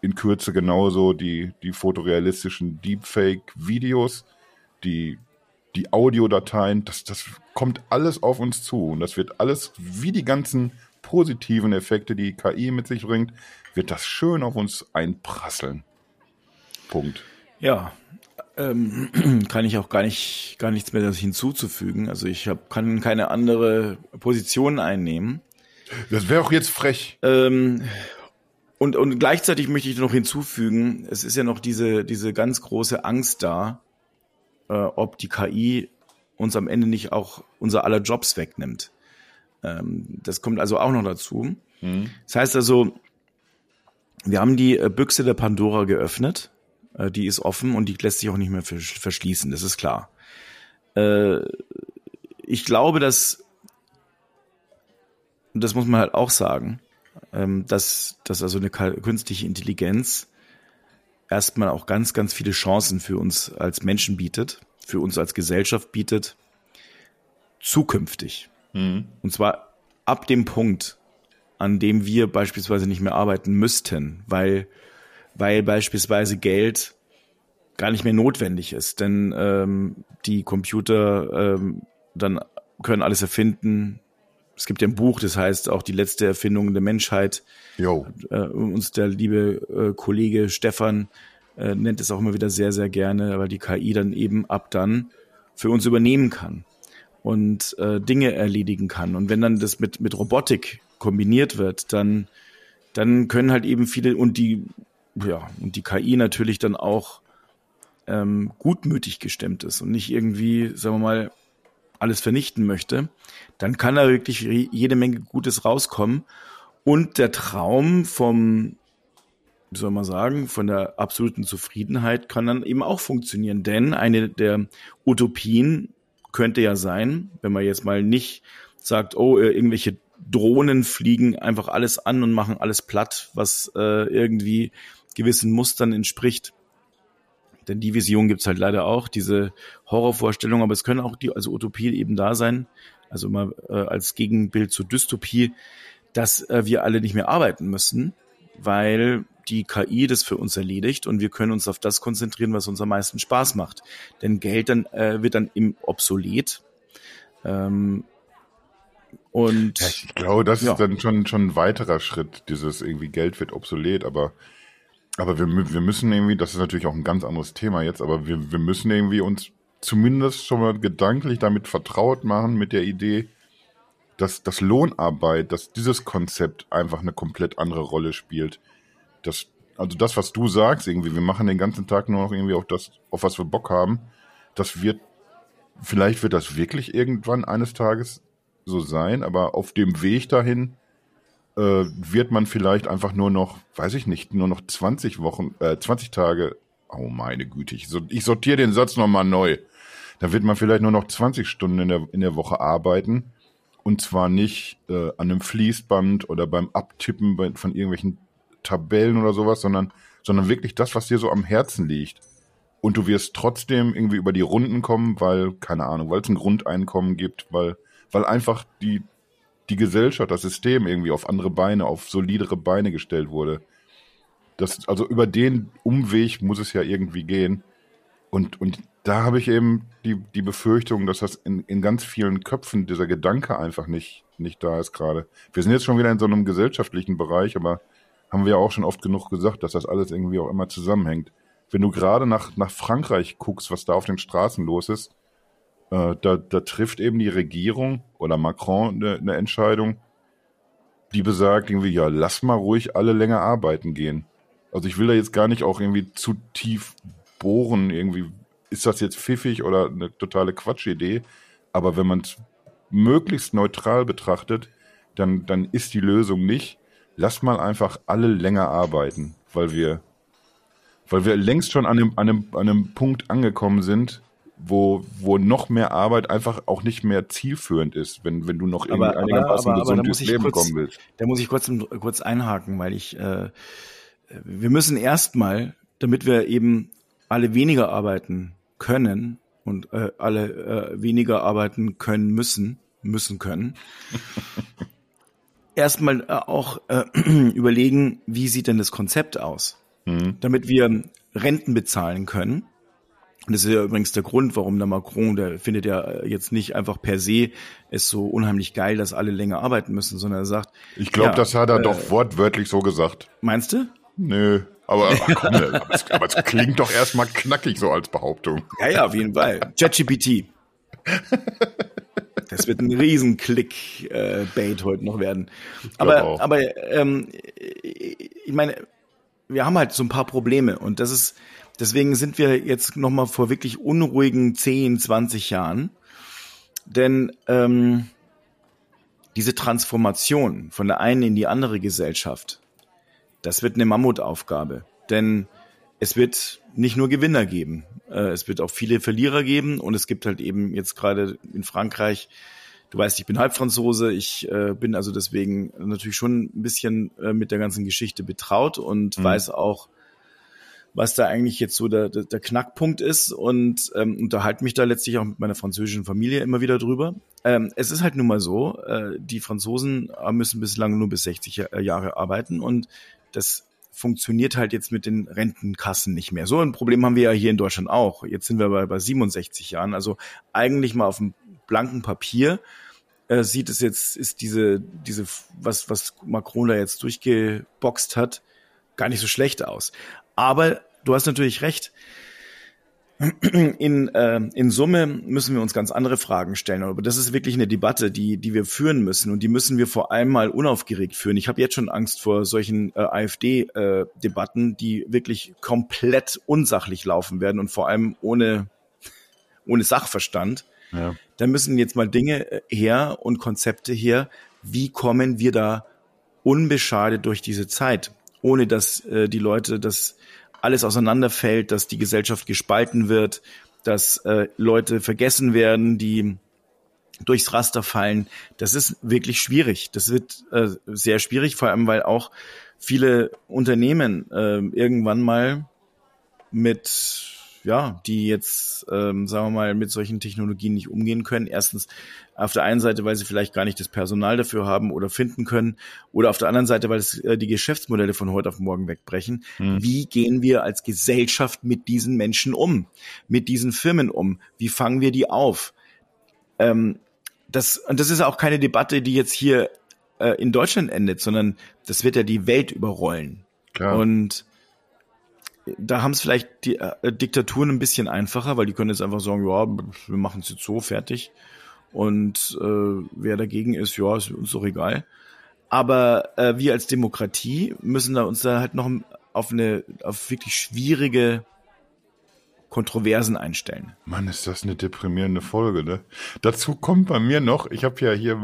in Kürze genauso die fotorealistischen Deepfake-Videos, die Audiodateien. Das kommt alles auf uns zu. Und das wird alles wie die ganzen positiven Effekte, die KI mit sich bringt, wird das schön auf uns einprasseln. Punkt. Ja, kann ich auch gar nichts mehr hinzuzufügen. Also ich kann keine andere Position einnehmen. Das wäre auch jetzt frech. Und gleichzeitig möchte ich noch hinzufügen, es ist ja noch diese ganz große Angst da, ob die KI uns am Ende nicht auch unser aller Jobs wegnimmt. Das kommt also auch noch dazu. Mhm. Das heißt also, wir haben die Büchse der Pandora geöffnet. Die ist offen und die lässt sich auch nicht mehr verschließen, das ist klar. Ich glaube, dass, und das muss man halt auch sagen, dass also eine künstliche Intelligenz erstmal auch ganz, ganz viele Chancen für uns als Menschen bietet, für uns als Gesellschaft bietet, zukünftig. Mhm. Und zwar ab dem Punkt, an dem wir beispielsweise nicht mehr arbeiten müssten, weil beispielsweise Geld gar nicht mehr notwendig ist. Denn die Computer dann können alles erfinden. Es gibt ja ein Buch, das heißt auch die letzte Erfindung der Menschheit. Jo. Uns der liebe Kollege Stefan nennt es auch immer wieder sehr, sehr gerne, weil die KI dann eben ab dann für uns übernehmen kann und Dinge erledigen kann. Und wenn dann das mit Robotik kombiniert wird, dann können halt eben viele und die KI natürlich dann auch gutmütig gestimmt ist und nicht irgendwie, sagen wir mal, alles vernichten möchte, dann kann da wirklich jede Menge Gutes rauskommen. Und der Traum von der absoluten Zufriedenheit kann dann eben auch funktionieren. Denn eine der Utopien könnte ja sein, wenn man jetzt mal nicht sagt, oh, irgendwelche Drohnen fliegen einfach alles an und machen alles platt, was irgendwie gewissen Mustern entspricht. Denn die Vision gibt's halt leider auch, diese Horrorvorstellung, aber es können auch Utopie eben da sein, also mal als Gegenbild zur Dystopie, dass wir alle nicht mehr arbeiten müssen, weil die KI das für uns erledigt und wir können uns auf das konzentrieren, was uns am meisten Spaß macht. Denn Geld wird dann eben obsolet. Und ja, ich glaube, das ist dann schon ein weiterer Schritt, dieses irgendwie Geld wird obsolet, aber wir müssen irgendwie, das ist natürlich auch ein ganz anderes Thema jetzt, aber wir müssen irgendwie uns zumindest schon mal gedanklich damit vertraut machen, mit der Idee, dass Lohnarbeit, dass dieses Konzept einfach eine komplett andere Rolle spielt. Das, was du sagst, irgendwie, wir machen den ganzen Tag nur noch irgendwie auf das, auf was wir Bock haben, vielleicht wird das wirklich irgendwann eines Tages so sein, aber auf dem Weg dahin wird man vielleicht einfach nur noch 20 Tage, oh meine Güte, ich sortiere den Satz nochmal neu, dann wird man vielleicht nur noch 20 Stunden in der Woche arbeiten und zwar nicht an einem Fließband oder beim Abtippen von irgendwelchen Tabellen oder sowas, sondern wirklich das, was dir so am Herzen liegt. Und du wirst trotzdem irgendwie über die Runden kommen, weil es ein Grundeinkommen gibt, weil einfach die Gesellschaft, das System irgendwie auf solidere Beine gestellt wurde. Also über den Umweg muss es ja irgendwie gehen. Und da habe ich eben die Befürchtung, dass das in ganz vielen Köpfen dieser Gedanke einfach nicht da ist gerade. Wir sind jetzt schon wieder in so einem gesellschaftlichen Bereich, aber haben wir auch schon oft genug gesagt, dass das alles irgendwie auch immer zusammenhängt. Wenn du gerade nach Frankreich guckst, was da auf den Straßen los ist, da trifft eben die Regierung oder Macron eine Entscheidung, die besagt irgendwie, ja, lass mal ruhig alle länger arbeiten gehen. Also ich will da jetzt gar nicht auch irgendwie zu tief bohren, irgendwie ist das jetzt pfiffig oder eine totale Quatschidee, aber wenn man es möglichst neutral betrachtet, dann ist die Lösung nicht, lass mal einfach alle länger arbeiten, weil wir längst schon an einem Punkt angekommen sind, wo noch mehr Arbeit einfach auch nicht mehr zielführend ist, wenn du noch irgendwie einigermaßen gesundes Leben kommen willst. Da muss ich kurz einhaken, weil wir müssen erstmal, damit wir eben alle weniger arbeiten können und alle weniger arbeiten können müssen können, erstmal auch überlegen, wie sieht denn das Konzept aus, damit wir Renten bezahlen können. Und das ist ja übrigens der Grund, warum der Macron, der findet ja jetzt nicht einfach per se es so unheimlich geil, dass alle länger arbeiten müssen, sondern er sagt... Ich glaube, das hat er doch wortwörtlich so gesagt. Meinst du? Nö. Aber es klingt doch erstmal knackig so als Behauptung. Ja, ja, auf jeden Fall. ChatGPT. Das wird ein riesen Clickbait heute noch werden. Aber ich meine, wir haben halt so ein paar Probleme und das ist, deswegen sind wir jetzt nochmal vor wirklich unruhigen 10, 20 Jahren. Denn diese Transformation von der einen in die andere Gesellschaft, das wird eine Mammutaufgabe. Denn es wird nicht nur Gewinner geben, es wird auch viele Verlierer geben und es gibt halt eben jetzt gerade in Frankreich, du weißt, ich bin Halbfranzose, ich bin also deswegen natürlich schon ein bisschen mit der ganzen Geschichte betraut und weiß auch, was da eigentlich jetzt so der Knackpunkt ist und unterhalte mich da letztlich auch mit meiner französischen Familie immer wieder drüber. Es ist halt nun mal so, die Franzosen müssen bislang nur bis 60 Jahre arbeiten und das funktioniert halt jetzt mit den Rentenkassen nicht mehr. So ein Problem haben wir ja hier in Deutschland auch. Jetzt sind wir bei 67 Jahren, also eigentlich mal auf dem blanken Papier sieht es jetzt, ist diese was Macron da jetzt durchgeboxt hat, gar nicht so schlecht aus. Aber du hast natürlich recht. In Summe müssen wir uns ganz andere Fragen stellen. Aber das ist wirklich eine Debatte, die wir führen müssen. Und die müssen wir vor allem mal unaufgeregt führen. Ich habe jetzt schon Angst vor solchen AfD-Debatten, die wirklich komplett unsachlich laufen werden und vor allem ohne Sachverstand. Ja. Da müssen jetzt mal Dinge her und Konzepte her. Wie kommen wir da unbeschadet durch diese Zeit? Ohne dass die Leute, dass alles auseinanderfällt, dass die Gesellschaft gespalten wird, dass Leute vergessen werden, die durchs Raster fallen. Das ist wirklich schwierig. Das wird sehr schwierig, vor allem weil auch viele Unternehmen irgendwann mal die jetzt, sagen wir mal, mit solchen Technologien nicht umgehen können. Erstens auf der einen Seite, weil sie vielleicht gar nicht das Personal dafür haben oder finden können oder auf der anderen Seite, weil es die Geschäftsmodelle von heute auf morgen wegbrechen. Hm. Wie gehen wir als Gesellschaft mit diesen Menschen um, mit diesen Firmen um? Wie fangen wir die auf? Das ist auch keine Debatte, die jetzt hier in Deutschland endet, sondern das wird ja die Welt überrollen. Klar. Und da haben es vielleicht die Diktaturen ein bisschen einfacher, weil die können jetzt einfach sagen, ja, wir machen es jetzt so, fertig. Und wer dagegen ist, ja, ist uns doch egal. Aber wir als Demokratie müssen da uns da halt noch auf wirklich schwierige Kontroversen einstellen. Mann, ist das eine deprimierende Folge, ne? Dazu kommt bei mir noch, ich habe ja hier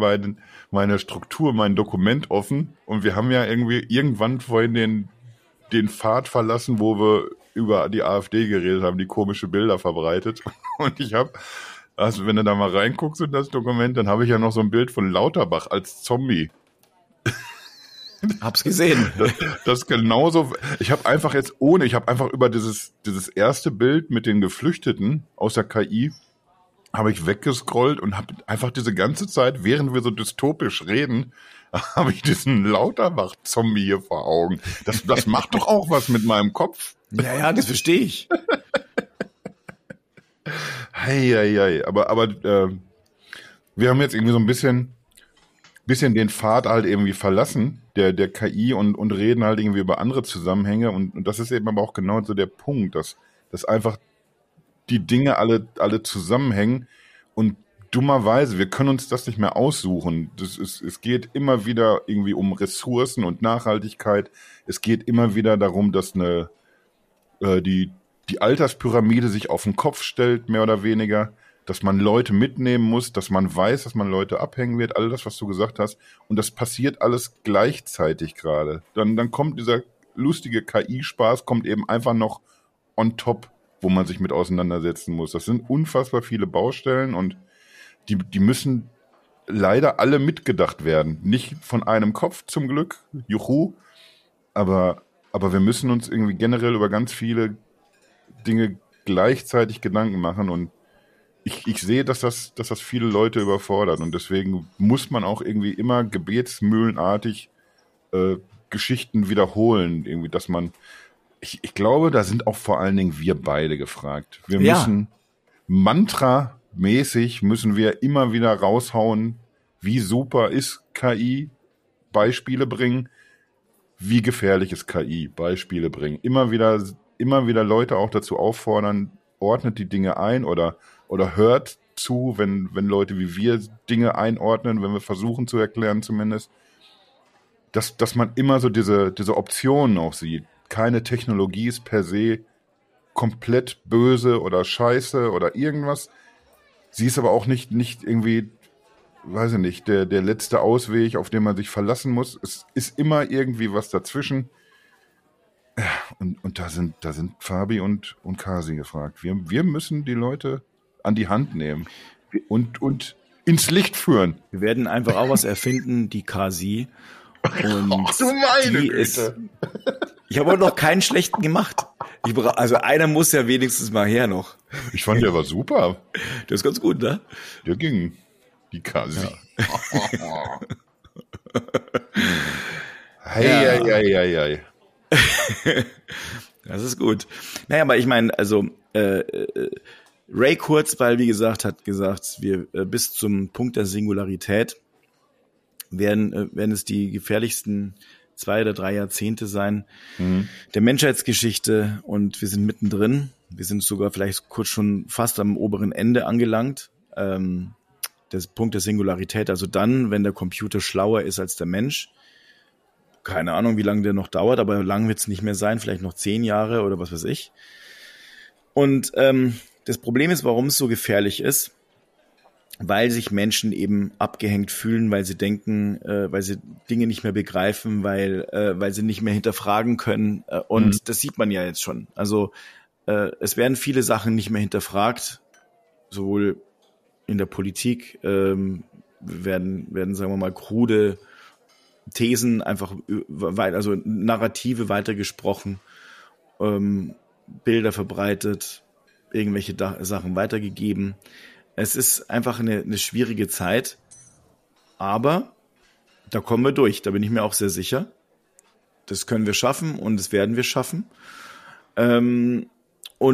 meine Struktur, mein Dokument offen und wir haben ja irgendwie irgendwann vorhin den Pfad verlassen, wo wir über die AfD geredet haben, die komische Bilder verbreitet. Und ich habe, also wenn du da mal reinguckst in das Dokument, dann habe ich ja noch so ein Bild von Lauterbach als Zombie. Hab's gesehen. Das genauso. Ich habe einfach über dieses erste Bild mit den Geflüchteten aus der KI habe ich weggescrollt und habe einfach diese ganze Zeit, während wir so dystopisch reden, habe ich diesen Lauterbach-Zombie hier vor Augen. Das macht doch auch was mit meinem Kopf. Ja, das verstehe ich. Hei. Aber wir haben jetzt irgendwie so ein bisschen den Pfad halt irgendwie verlassen, der KI und reden halt irgendwie über andere Zusammenhänge. Und das ist eben aber auch genau so der Punkt, dass einfach die Dinge alle zusammenhängen und dummerweise, wir können uns das nicht mehr aussuchen. Es geht immer wieder irgendwie um Ressourcen und Nachhaltigkeit. Es geht immer wieder darum, dass die Alterspyramide sich auf den Kopf stellt, mehr oder weniger. Dass man Leute mitnehmen muss, dass man weiß, dass man Leute abhängen wird. All das, was du gesagt hast. Und das passiert alles gleichzeitig gerade. Dann kommt dieser lustige KI-Spaß, kommt eben einfach noch on top, wo man sich mit auseinandersetzen muss. Das sind unfassbar viele Baustellen und die müssen leider alle mitgedacht werden. Nicht von einem Kopf zum Glück, juhu, aber wir müssen uns irgendwie generell über ganz viele Dinge gleichzeitig Gedanken machen und ich sehe, dass das viele Leute überfordert und deswegen muss man auch irgendwie immer gebetsmühlenartig Geschichten wiederholen, irgendwie, dass man ich glaube, da sind auch vor allen Dingen wir beide gefragt. Wir müssen Mantra-mäßig müssen wir immer wieder raushauen, wie super ist KI, Beispiele bringen. wie gefährlich ist KI, Beispiele bringen. Immer wieder Leute auch dazu auffordern, ordnet die Dinge ein oder hört zu, wenn Leute wie wir Dinge einordnen, wenn wir versuchen zu erklären zumindest, dass man immer so diese Optionen auch sieht. Keine Technologie ist per se komplett böse oder scheiße oder irgendwas. Sie ist aber auch nicht irgendwie, weiß ich nicht, der letzte Ausweg, auf den man sich verlassen muss. Es ist immer irgendwie was dazwischen. Und da sind Fabi und Kasi gefragt. Wir müssen die Leute an die Hand nehmen und ins Licht führen. Wir werden einfach auch was erfinden, die Kasi. Und ach du meine Güte. Ich habe auch noch keinen schlechten gemacht. Also einer muss ja wenigstens mal her noch. Ich fand, der war super. Der ist ganz gut, ne? Der ging. Die Kasi. Ja. Hey, ja. Ei. Das ist gut. Naja, aber ich meine, also Ray Kurzweil, wie gesagt, hat gesagt, wir bis zum Punkt der Singularität werden es die gefährlichsten 2 oder 3 Jahrzehnte sein, der Menschheitsgeschichte, und wir sind mittendrin. Wir sind sogar vielleicht kurz schon fast am oberen Ende angelangt. Das Punkt der Singularität, also dann, wenn der Computer schlauer ist als der Mensch. Keine Ahnung, wie lange der noch dauert, aber lang wird es nicht mehr sein, vielleicht noch 10 Jahre oder was weiß ich. Und das Problem ist, warum es so gefährlich ist, weil sich Menschen eben abgehängt fühlen, weil sie denken, weil sie Dinge nicht mehr begreifen, weil sie nicht mehr hinterfragen können. Und das sieht man ja jetzt schon. Also es werden viele Sachen nicht mehr hinterfragt, sowohl in der Politik werden, sagen wir mal, krude Thesen einfach also Narrative weitergesprochen, Bilder verbreitet, irgendwelche Sachen weitergegeben. Es ist einfach eine schwierige Zeit, aber da kommen wir durch, da bin ich mir auch sehr sicher. Das können wir schaffen und das werden wir schaffen. Und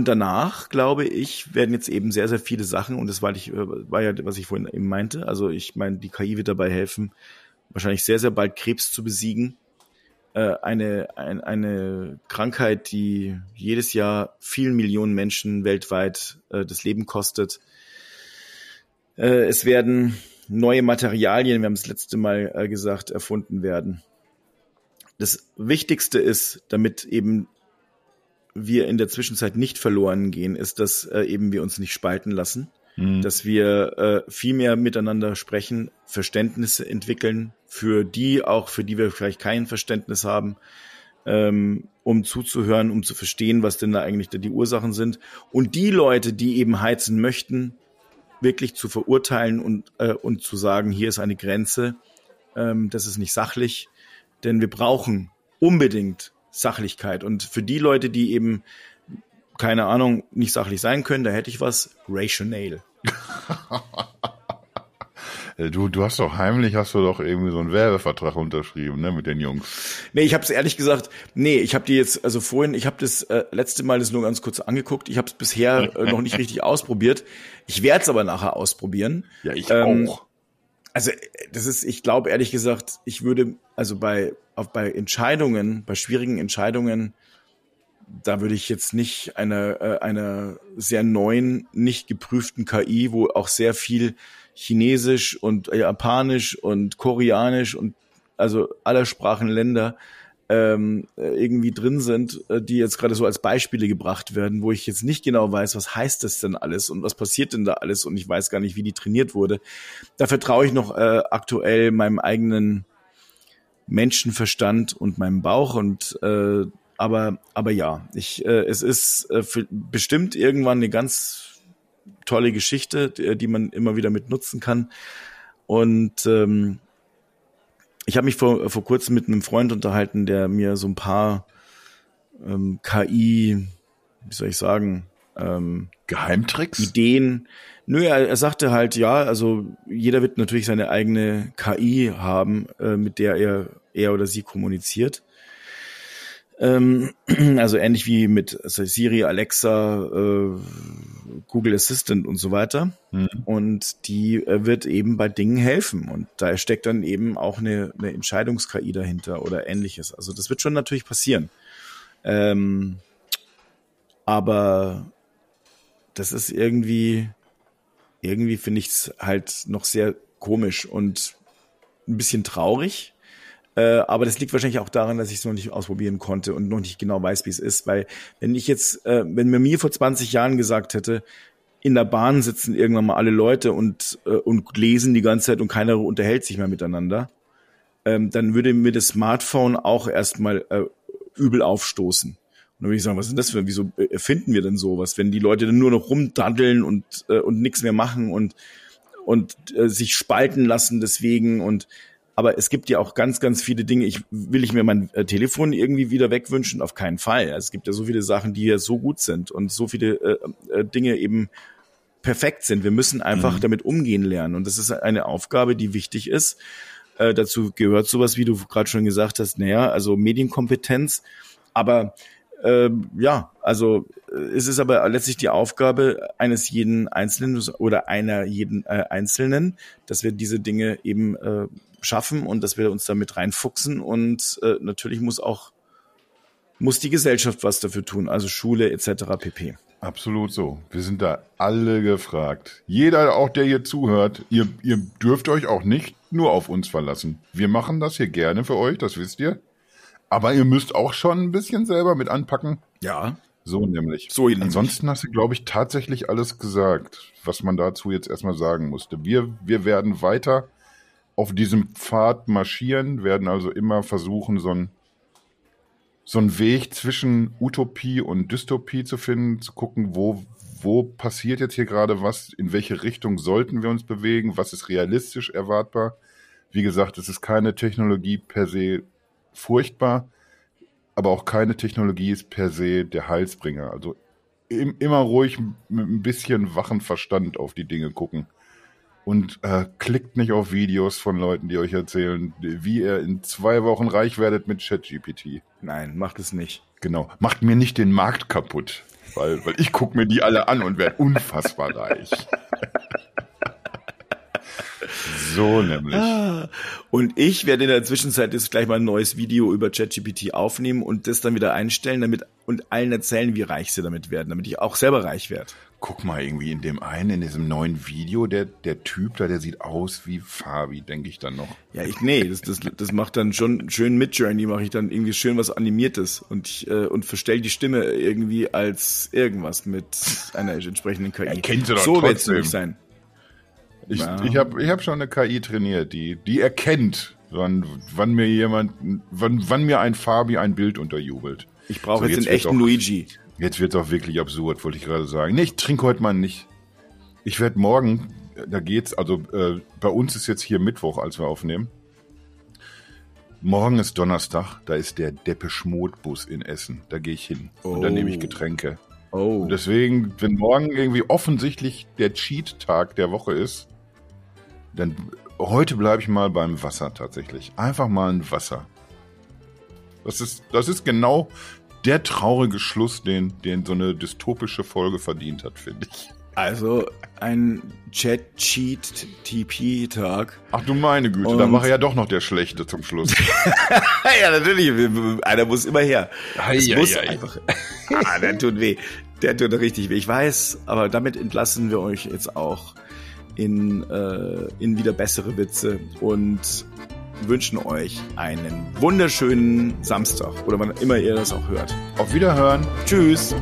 danach, glaube ich, werden jetzt eben sehr, sehr viele Sachen, und das war ja, was ich vorhin eben meinte, also ich meine, die KI wird dabei helfen, wahrscheinlich sehr, sehr bald Krebs zu besiegen. Eine Krankheit, die jedes Jahr vielen Millionen Menschen weltweit das Leben kostet. Es werden neue Materialien, wir haben es letzte Mal gesagt, erfunden werden. Das Wichtigste ist, damit eben wir in der Zwischenzeit nicht verloren gehen, ist, dass eben wir uns nicht spalten lassen, dass wir viel mehr miteinander sprechen, Verständnisse entwickeln, für die wir vielleicht kein Verständnis haben, um zuzuhören, um zu verstehen, was denn da eigentlich die Ursachen sind. Und die Leute, die eben heizen möchten, wirklich zu verurteilen und zu sagen, hier ist eine Grenze, das ist nicht sachlich, denn wir brauchen unbedingt Sachlichkeit. Und für die Leute, die eben, keine Ahnung, nicht sachlich sein können, da hätte ich was, Rationale. Du hast doch heimlich irgendwie so einen Werbevertrag unterschrieben, ne, mit den Jungs. Nee, ich hab's ehrlich gesagt, ich hab die jetzt, also vorhin, ich hab das letzte Mal das nur ganz kurz angeguckt, ich hab's bisher noch nicht richtig ausprobiert. Ich werde es aber nachher ausprobieren. Ja, ich auch. Also, ich glaube ehrlich gesagt, ich würde, also bei schwierigen Entscheidungen, da würde ich jetzt nicht einer sehr neuen, nicht geprüften KI, wo auch sehr viel Chinesisch und Japanisch und Koreanisch und also aller Sprachenländer irgendwie drin sind, die jetzt gerade so als Beispiele gebracht werden, wo ich jetzt nicht genau weiß, was heißt das denn alles und was passiert denn da alles, und ich weiß gar nicht, wie die trainiert wurde. Da vertraue ich noch aktuell meinem eigenen Menschenverstand und meinem Bauch, und aber ja, es ist bestimmt irgendwann eine ganz tolle Geschichte, die man immer wieder mit nutzen kann. Und ich habe mich vor kurzem mit einem Freund unterhalten, der mir so ein paar KI, wie soll ich sagen, Geheimtricks? Ideen. Nö, er sagte halt, ja, also jeder wird natürlich seine eigene KI haben, mit der er oder sie kommuniziert. Also ähnlich wie mit Siri, Alexa, Google Assistant und so weiter. Mhm. Und die wird eben bei Dingen helfen. Und da steckt dann eben auch eine Entscheidungs-KI dahinter oder Ähnliches. Also das wird schon natürlich passieren. Aber das ist irgendwie finde ich es halt noch sehr komisch und ein bisschen traurig. Aber das liegt wahrscheinlich auch daran, dass ich es noch nicht ausprobieren konnte und noch nicht genau weiß, wie es ist. Weil wenn man mir vor 20 Jahren gesagt hätte, in der Bahn sitzen irgendwann mal alle Leute und lesen die ganze Zeit und keiner unterhält sich mehr miteinander, dann würde mir das Smartphone auch erstmal übel aufstoßen. Und dann würde ich sagen, was ist das für, wieso erfinden wir denn sowas, wenn die Leute dann nur noch rumdaddeln und nichts mehr machen und sich spalten lassen deswegen und aber es gibt ja auch ganz, ganz viele Dinge. Will ich mir mein Telefon irgendwie wieder wegwünschen? Auf keinen Fall. Also es gibt ja so viele Sachen, die ja so gut sind und so viele Dinge eben perfekt sind. Wir müssen einfach damit umgehen lernen. Und das ist eine Aufgabe, die wichtig ist. Dazu gehört sowas, wie du gerade schon gesagt hast, also Medienkompetenz. Aber es ist aber letztlich die Aufgabe eines jeden Einzelnen oder einer jeden Einzelnen, dass wir diese Dinge eben schaffen und dass wir uns damit reinfuchsen und natürlich muss die Gesellschaft was dafür tun, also Schule etc. pp. Absolut so. Wir sind da alle gefragt. Jeder, auch der hier zuhört, ihr dürft euch auch nicht nur auf uns verlassen. Wir machen das hier gerne für euch, das wisst ihr. Aber ihr müsst auch schon ein bisschen selber mit anpacken. Ja. So nämlich. Ansonsten hast du, glaube ich, tatsächlich alles gesagt, was man dazu jetzt erstmal sagen musste. Wir werden weiter auf diesem Pfad marschieren, werden also immer versuchen, so einen Weg zwischen Utopie und Dystopie zu finden, zu gucken, wo passiert jetzt hier gerade was, in welche Richtung sollten wir uns bewegen, was ist realistisch erwartbar. Wie gesagt, es ist keine Technologie per se furchtbar, aber auch keine Technologie ist per se der Heilsbringer. Also immer ruhig mit ein bisschen wachen Verstand auf die Dinge gucken. Und klickt nicht auf Videos von Leuten, die euch erzählen, wie ihr in 2 Wochen reich werdet mit ChatGPT. Nein, macht es nicht. Genau. Macht mir nicht den Markt kaputt, weil ich gucke mir die alle an und werde unfassbar reich. So nämlich. Und ich werde in der Zwischenzeit jetzt gleich mal ein neues Video über ChatGPT aufnehmen und das dann wieder einstellen und allen erzählen, wie reich sie damit werden, damit ich auch selber reich werde. Guck mal, irgendwie in diesem neuen Video, der Typ da, der sieht aus wie Fabi, denke ich dann noch. Ja, das macht dann schon schön Midjourney, mache ich dann irgendwie schön was Animiertes und verstell die Stimme irgendwie als irgendwas mit einer entsprechenden KI. Erkennt sie doch so wird's nicht sein. Ich hab schon eine KI trainiert, die erkennt, wann mir ein Fabi ein Bild unterjubelt. Ich brauche jetzt einen echten Luigi. Jetzt wird's auch wirklich absurd, wollte ich gerade sagen. Nee, ich trinke heute mal nicht. Ich werde morgen, bei uns ist jetzt hier Mittwoch, als wir aufnehmen. Morgen ist Donnerstag, da ist der Depeche Mode Bus in Essen. Da gehe ich hin und dann nehme ich Getränke. Und deswegen, wenn morgen irgendwie offensichtlich der Cheat-Tag der Woche ist, dann heute bleibe ich mal beim Wasser tatsächlich. Einfach mal ein Wasser. Das ist genau der traurige Schluss, den so eine dystopische Folge verdient hat, finde ich. Also ein Chat-Cheat-TP-Tag. Ach du meine Güte, da war ja doch noch der Schlechte zum Schluss. Ja, natürlich, einer muss immer her. Einfach. Der tut weh. Der tut richtig weh, ich weiß. Aber damit entlassen wir euch jetzt auch in wieder bessere Witze und wünschen euch einen wunderschönen Samstag oder wann immer ihr das auch hört. Auf Wiederhören. Tschüss.